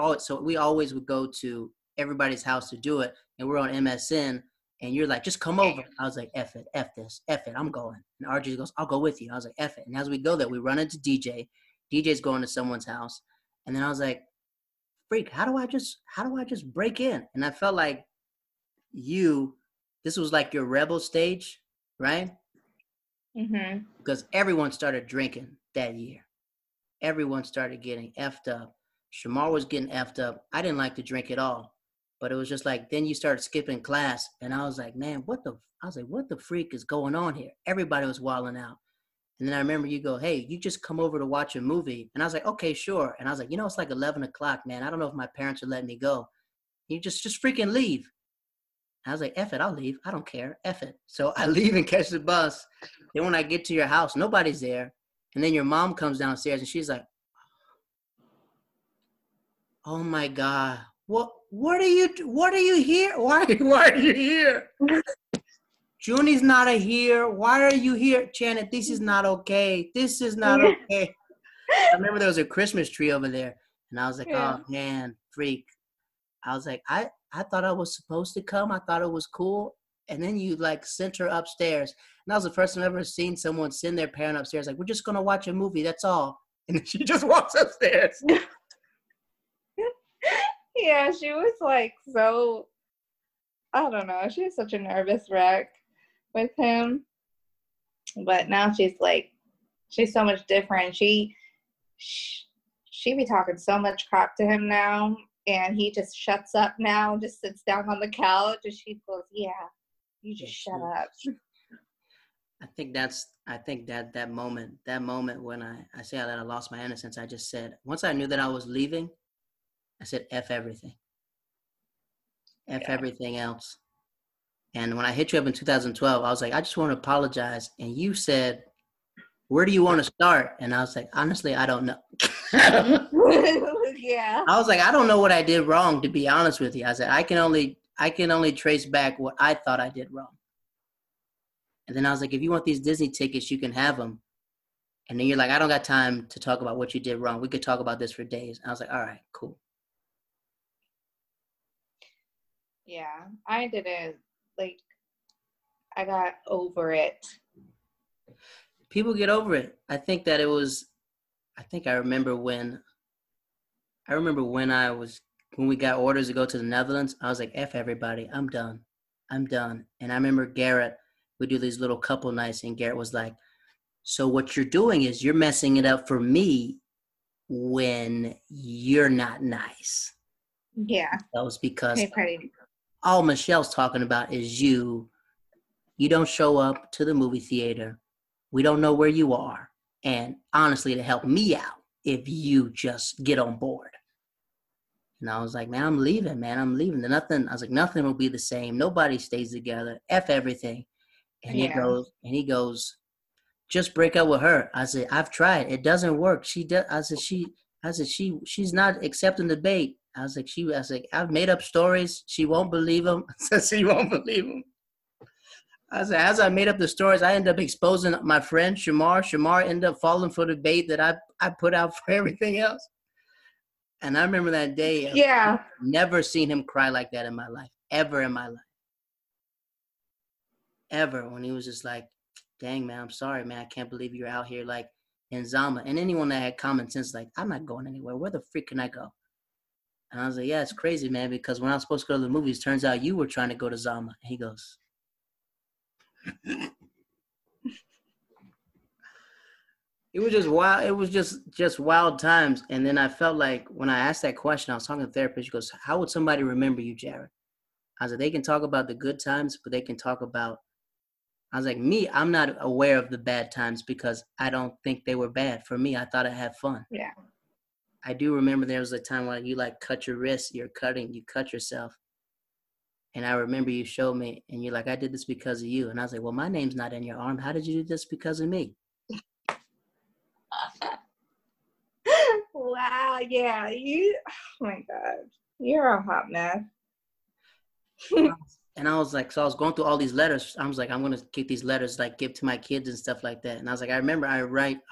always would go to everybody's house to do it. And we're on MSN. And you're like, just come over. I was like, F it, F this, F it, I'm going. And RJ goes, I'll go with you. I was like, F it. And as we go there, we run into DJ. DJ's going to someone's house. And then I was like, freak, how do I just break in? And I felt like this was like your rebel stage, right? Mm-hmm. Because everyone started drinking that year. Everyone started getting effed up. Shamar was getting effed up. I didn't like to drink at all. But it was just like, then you started skipping class. And I was like, man, what the freak is going on here? Everybody was wilding out. And then I remember you go, hey, you just come over to watch a movie. And I was like, okay, sure. And I was like, it's like 11 o'clock, man. I don't know if my parents would let me go. You just freaking leave. And I was like, F it, I'll leave. I don't care. F it. So I leave and catch the bus. Then when I get to your house, nobody's there. And then your mom comes downstairs and she's like, oh my God. What are you here? Why are you here? Junie's not here. Why are you here? Janet, this is not okay. This is not okay. I remember there was a Christmas tree over there. And I was like, oh man, freak. I was like, I thought I was supposed to come. I thought it was cool. And then you like sent her upstairs. And that was the first time I've ever seen someone send their parent upstairs. Like, we're just going to watch a movie. That's all. And she just walks upstairs. Yeah, she was like, so, I don't know. She was such a nervous wreck with him. But now she's like, she's so much different. She be talking so much crap to him now. And he just shuts up now, just sits down on the couch. And she goes, yeah, you just shut up. I think that moment when I say that I lost my innocence, I just said, once I knew that I was leaving, I said, F everything. F everything else. And when I hit you up in 2012, I was like, I just want to apologize. And you said, where do you want to start? And I was like, honestly, I don't know. Yeah. I was like, I don't know what I did wrong, to be honest with you. I said, I can only trace back what I thought I did wrong. And then I was like, if you want these Disney tickets, you can have them. And then you're like, I don't got time to talk about what you did wrong. We could talk about this for days. And I was like, all right, cool. Yeah, I didn't, like, I got over it. People get over it. I think that it was, I think I remember when we got orders to go to the Netherlands, I was like, F everybody, I'm done. And I remember Garrett, we do these little couple nights, and Garrett was like, so what you're doing is you're messing it up for me when you're not nice. Yeah. That was because all Michelle's talking about is you don't show up to the movie theater. We don't know where you are. And honestly, to help me out, if you just get on board. And I was like, man, I'm leaving. I was like, nothing will be the same. Nobody stays together. F everything. And he goes, just break up with her. I said, I've tried. It doesn't work. She does. I said, she's not accepting the bait. I was like, I've made up stories. She won't believe them. I said, as I made up the stories, I ended up exposing my friend, Shamar. Shamar ended up falling for the bait that I put out for everything else. And I remember that day. Yeah. I've never seen him cry like that in my life. Ever in my life. When he was just like, dang, man, I'm sorry, man. I can't believe you're out here like in Zama. And anyone that had common sense, like, I'm not going anywhere. Where the freak can I go? And I was like, yeah, it's crazy, man, because when I was supposed to go to the movies, turns out you were trying to go to Zama. And he goes. It was just wild. It was just wild times. And then I felt like when I asked that question, I was talking to the therapist. She goes, how would somebody remember you, Jarrett? I was like, they can talk about the good times, but they can talk about, I was like, me, I'm not aware of the bad times because I don't think they were bad. For me, I thought I had fun. Yeah. I do remember there was a time when you like cut your wrist, you cut yourself. And I remember you showed me and you're like, I did this because of you. And I was like, well, my name's not in your arm. How did you do this because of me? Wow. Yeah. Oh my God. You're a hot mess. And I was like, so I was going through all these letters. I was like, I'm going to keep these letters, like give to my kids and stuff like that. And I was like, I remember I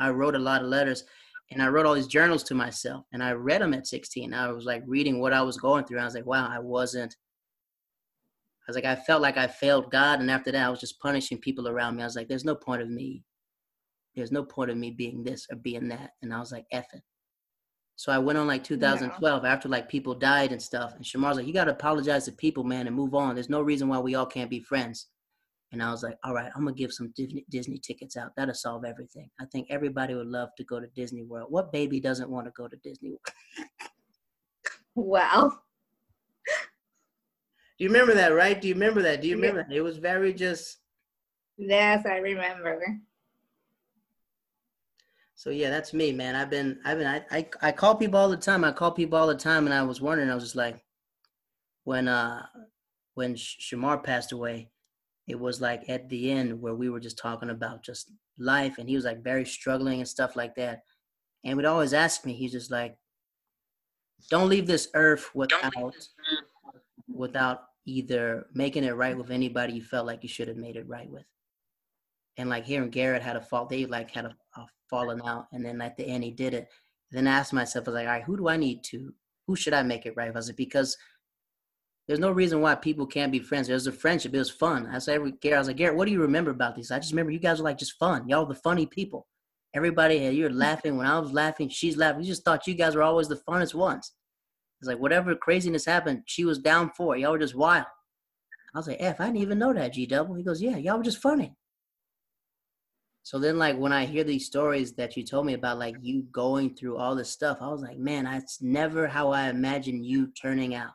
wrote a lot of letters and I wrote all these journals to myself and I read them at 16. I was like reading what I was going through. I was like, wow, I was like, I felt like I failed God. And after that, I was just punishing people around me. I was like, there's no point of me. There's no point of me being this or being that. And I was like, F it. So I went on like 2012 after like people died and stuff. And Shamar's like, you got to apologize to people, man, and move on. There's no reason why we all can't be friends. And I was like, all right, I'm going to give some Disney tickets out. That'll solve everything. I think everybody would love to go to Disney World. What baby doesn't want to go to Disney World? Wow. Do you remember that, right? Do you remember that? It was very just. Yes, I remember. So yeah, that's me, man. I call people all the time. And I was wondering, I was just like, when Shamar passed away, it was like at the end where we were just talking about just life, and he was like very struggling and stuff like that. And would always ask me, he's just like, don't leave this earth without either making it right with anybody you felt like you should have made it right with. And like here and Garrett had a fault, they like had a falling out. And then at the end he did it. And then I asked myself, I was like, all right, who should I make it right with? I was like, because there's no reason why people can't be friends. There's a friendship. It was fun. I said, Garrett, what do you remember about this? I just remember you guys were like just fun. Y'all were the funny people. Everybody had, you're laughing. When I was laughing, she's laughing. We just thought you guys were always the funnest ones. It's like whatever craziness happened, she was down for it. Y'all were just wild. I was like, F, I didn't even know that, G double. He goes, yeah, y'all were just funny. So then like when I hear these stories that you told me about like you going through all this stuff, I was like, man, that's never how I imagined you turning out.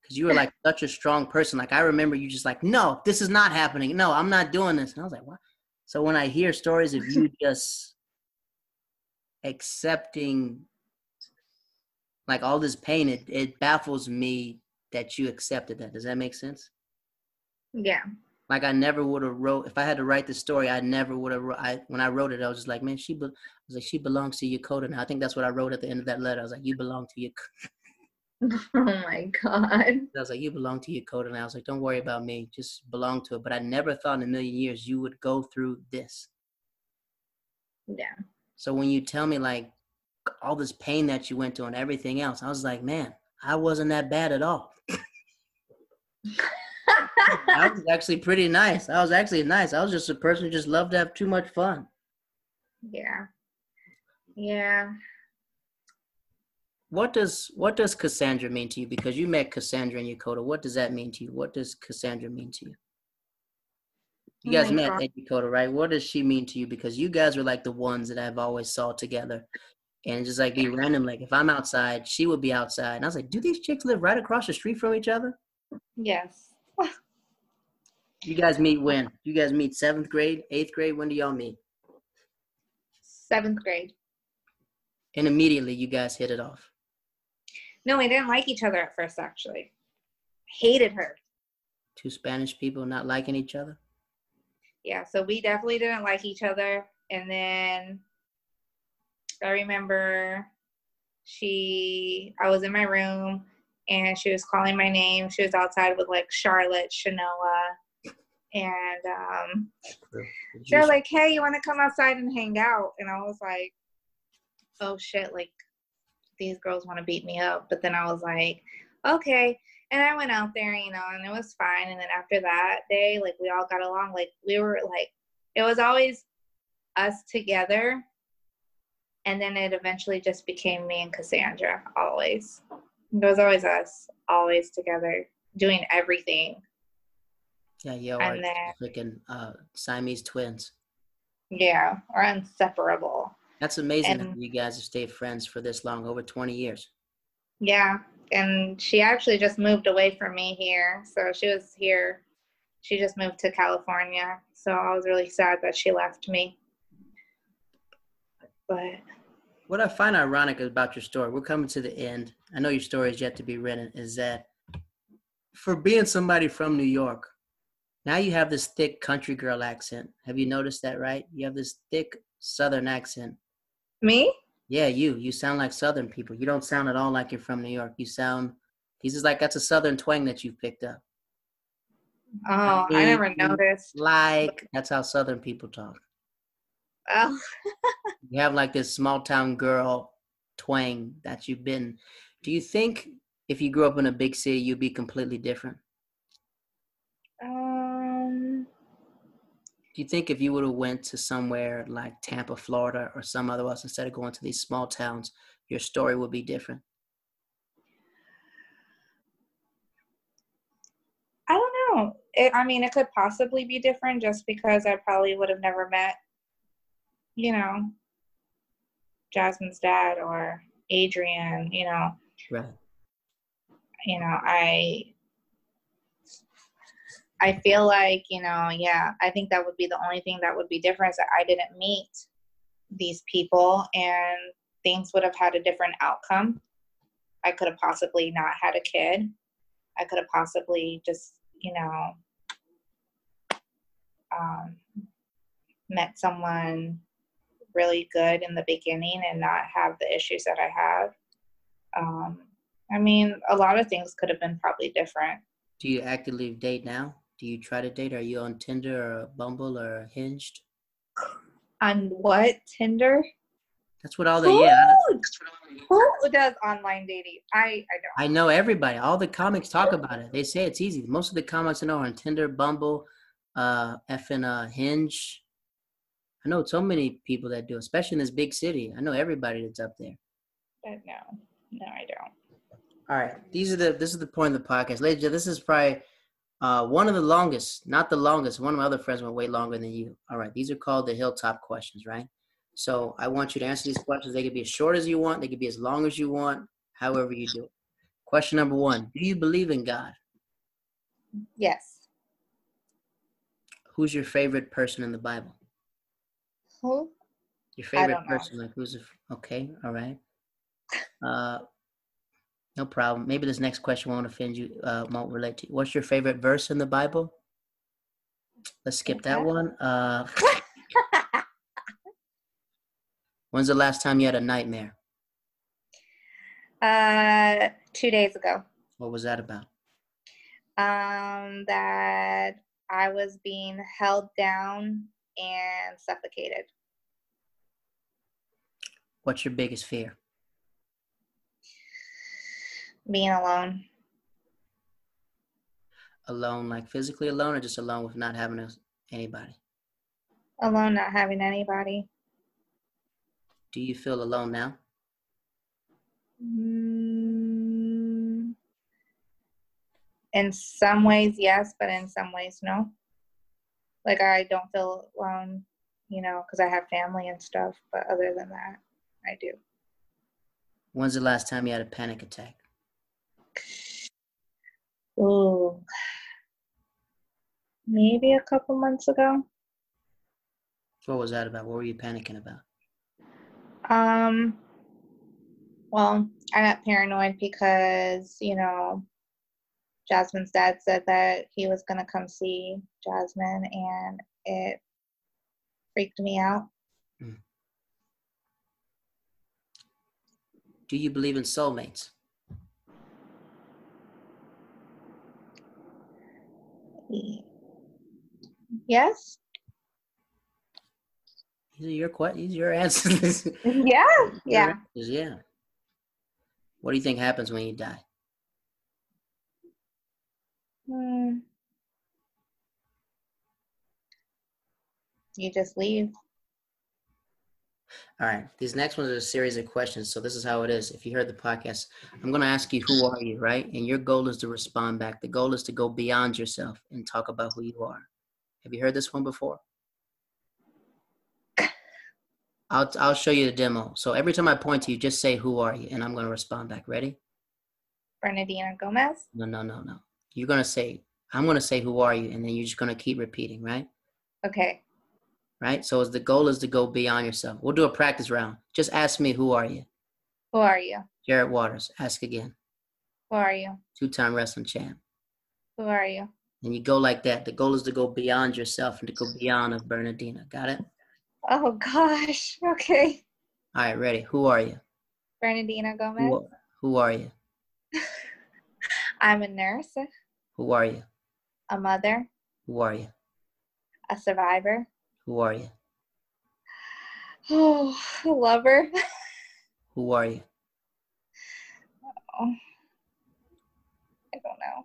Because you were like such a strong person. Like I remember you just like, no, this is not happening. No, I'm not doing this. And I was like, what? So when I hear stories of you just accepting like all this pain, it baffles me that you accepted that. Does that make sense? Yeah. Like I never would have wrote, if I had to write the story, I never would have, when I wrote it, I was just like, man, she belongs to Yokota now. I think that's what I wrote at the end of that letter. I was like, you belong to Yokota. Oh my God. I was like, you belong to Yokota now. I was like, don't worry about me, just belong to it. But I never thought in a million years you would go through this. Yeah. So when you tell me like, all this pain that you went through and everything else, I was like, man, I wasn't that bad at all. I was actually pretty nice. I was just a person who just loved to have too much fun. Yeah. Yeah. What does Cassandra mean to you? Because you met Cassandra and Yokota. What does that mean to you? What does Cassandra mean to you? You guys met at Dakota, right? What does she mean to you? Because you guys were like the ones that I've always saw together. And just like be random, like if I'm outside, she would be outside. And I was like, do these chicks live right across the street from each other? Yes. You guys meet when? You guys meet 7th grade, 8th grade? When do y'all meet? 7th grade. And immediately you guys hit it off. No, we didn't like each other at first, actually. Hated her. Two Spanish people not liking each other? Yeah, so we definitely didn't like each other. And then I remember I was in my room and she was calling my name. She was outside with like Charlotte, Shanoa, and they're like, hey, you want to come outside and hang out? And I was like, oh shit, like these girls want to beat me up. But then I was like, okay. And I went out there, you know, and it was fine. And then after that day, like, we all got along. Like, we were, like, it was always us together. And then it eventually just became me and Cassandra, always. It was always us, always together, doing everything. Yeah, and then, freaking Siamese twins. Yeah, or inseparable. That's amazing that you guys have stayed friends for this long, over 20 years. Yeah. And she actually just moved away from me here. So she was here. She just moved to California. So I was really sad that she left me. But what I find ironic about your story, we're coming to the end. I know your story is yet to be written, is that for being somebody from New York, now you have this thick country girl accent. Have you noticed that, right? You have this thick Southern accent. Me? Yeah, you sound like Southern people. You don't sound at all like you're from New York. You sound, he's just like, that's a Southern twang that you've picked up. Oh, I never noticed. Like, that's how Southern people talk. Oh. You have like this small town girl twang that you've been. Do you think if you grew up in a big city, you'd be completely different? Do you think if you would have went to somewhere like Tampa, Florida, or some other else instead of going to these small towns, your story would be different? I don't know. It could possibly be different just because I probably would have never met, you know, Jasmine's dad or Adrian, you know. Right. You know, I feel like, you know, yeah, I think that would be the only thing that would be different, is that I didn't meet these people and things would have had a different outcome. I could have possibly not had a kid. I could have possibly just, you know, met someone really good in the beginning and not have the issues that I have. A lot of things could have been probably different. Do you actively date now? Do you try to date? Are you on Tinder or Bumble or Hinged? On what? Tinder? That's what all the, yeah. Who does online dating? I don't. I know everybody. All the comics talk about it. They say it's easy. Most of the comics I know are on Tinder, Bumble, Hinge. I know so many people that do, especially in this big city. I know everybody that's up there. But no, I don't. All right, this is the point of the podcast. Ladies and gentlemen, this is probably one of the longest, not the longest. One of my other friends went way longer than you. All right, these are called the Hilltop questions, right? So I want you to answer these questions. They could be as short as you want. They could be as long as you want, however you do it. Question number 1, do you believe in God? Yes. Who's your favorite person in the Bible? Who? Your favorite person, like who's okay, all right. No problem. Maybe this next question won't offend you, won't relate to you. What's your favorite verse in the Bible? Let's skip that one. When's the last time you had a nightmare? 2 days ago. What was that about? That I was being held down and suffocated. What's your biggest fear? Being alone. Alone, like physically alone, or just alone with not having anybody? Alone, not having anybody. Do you feel alone now? In some ways, yes, but in some ways, no. Like, I don't feel alone, you know, because I have family and stuff. But other than that, I do. When's the last time you had a panic attack? Oh, maybe a couple months ago. What was that about? What were you panicking about? Well, I got paranoid because, you know, Jasmine's dad said that he was going to come see Jasmine, and it freaked me out. Mm. Do you believe in soulmates? Yes. These are your answers. Yeah. Yeah. Yeah. What do you think happens when you die? You just leave. All right. These next ones are a series of questions. So this is how it is. If you heard the podcast, I'm going to ask you, who are you, right? And your goal is to respond back. The goal is to go beyond yourself and talk about who you are. Have you heard this one before? I'll show you the demo. So every time I point to you, just say, who are you? And I'm going to respond back. Ready? Bernadina Gomez. No. You're going to say, I'm going to say, who are you? And then you're just going to keep repeating, right? Okay. Right? So the goal is to go beyond yourself. We'll do a practice round. Just ask me, who are you? Who are you? Jarrett Waters. Ask again. Who are you? Two-time wrestling champ. Who are you? And you go like that. The goal is to go beyond yourself and to go beyond of Bernadina. Got it? Oh, gosh. Okay. All right, ready. Who are you? Bernadina Gomez. Who are you? I'm a nurse. Who are you? A mother. Who are you? A survivor. Who are you? Oh, a lover. Who are you? Oh, I don't know.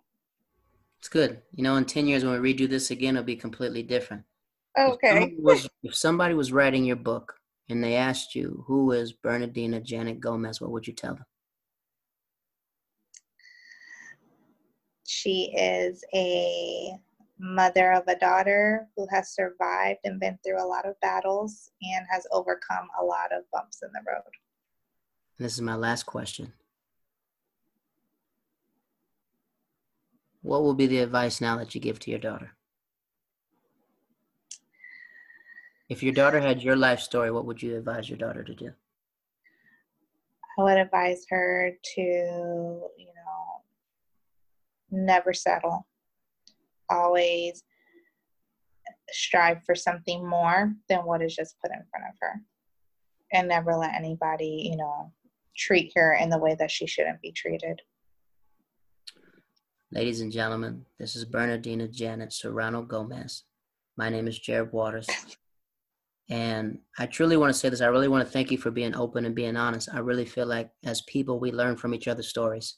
It's good. You know, in 10 years when we redo this again, it'll be completely different. Okay. If somebody was writing your book and they asked you, who is Bernadina Janet Gomez, what would you tell them? She is a mother of a daughter who has survived and been through a lot of battles and has overcome a lot of bumps in the road. And this is my last question. What will be the advice now that you give to your daughter? If your daughter had your life story, what would you advise your daughter to do? I would advise her to, you know, never settle. Always strive for something more than what is just put in front of her. And never let anybody, you know, treat her in the way that she shouldn't be treated. Ladies and gentlemen, this is Bernadina Janet Serrano Gomez. My name is Jarrett Waters. And I truly want to say this. I really want to thank you for being open and being honest. I really feel like as people, we learn from each other's stories.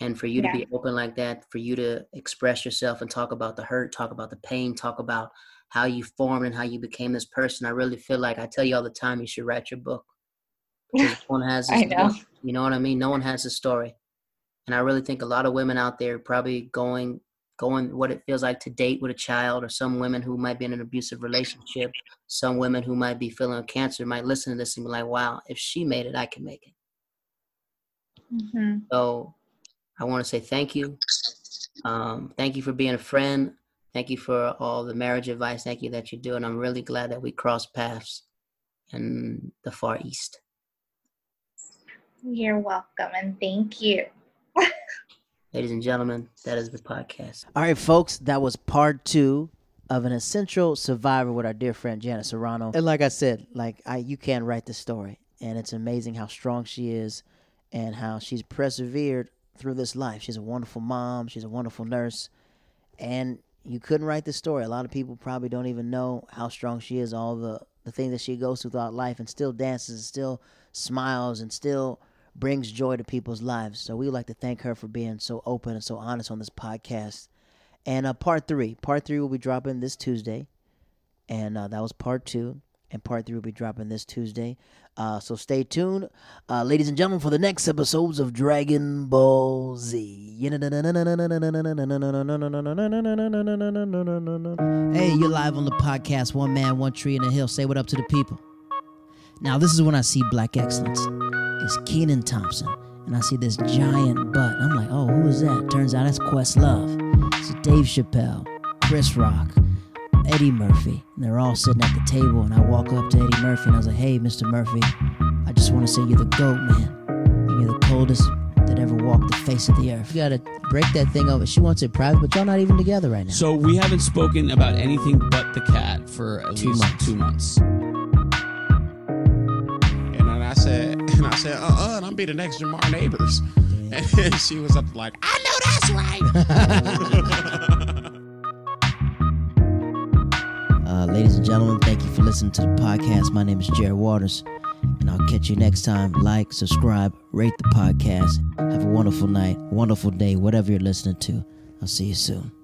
And for you to be open like that, for you to express yourself and talk about the hurt, talk about the pain, talk about how you formed and how you became this person. I really feel like I tell you all the time, you should write your book. No one has this story. You know what I mean? No one has a story. And I really think a lot of women out there probably going what it feels like to date with a child, or some women who might be in an abusive relationship, some women who might be feeling cancer might listen to this and be like, wow, if she made it, I can make it. Mm-hmm. So I want to say thank you. Thank you for being a friend. Thank you for all the marriage advice. Thank you that you do. And I'm really glad that we crossed paths in the Far East. You're welcome, and thank you. Ladies and gentlemen, that is the podcast. All right, folks, that was part 2 of an essential survivor with our dear friend Janet Serrano. And like I said, you can't write the story. And it's amazing how strong she is and how she's persevered through this life. She's a wonderful mom. She's a wonderful nurse. And you couldn't write this story. A lot of people probably don't even know how strong she is, all the things that she goes through throughout life, and still dances and still smiles and still brings joy to people's lives. So we would like to thank her for being so open and so honest on this podcast. And part 3 will be dropping this Tuesday. And that was part 2. and part 3 will be dropping this Tuesday. So stay tuned, ladies and gentlemen, for the next episodes of Dragon Ball Z. Hey, you're live on the podcast, One Man, One Tree in a Hill. Say what up to the people. Now, this is when I see black excellence. It's Kenan Thompson. And I see this giant butt. I'm like, oh, who is that? Turns out that's Questlove. It's Dave Chappelle, Chris Rock, Eddie Murphy. And they're all sitting at the table. And I walk up to Eddie Murphy and I was like, hey, Mr. Murphy, I just want to say you're the GOAT, man. And you're the coldest that ever walked the face of the earth. You gotta break that thing over. She wants it private, but y'all not even together right now. So we haven't spoken about anything but the cat for at least 2 months. And I said, and I'm be the next Jamar Neighbors. Yeah. And she was up like, I know that's right. Ladies and gentlemen, thank you for listening to the podcast. My name is Jarrett Waters, and I'll catch you next time. Like, subscribe, rate the podcast. Have a wonderful night, wonderful day, whatever you're listening to. I'll see you soon.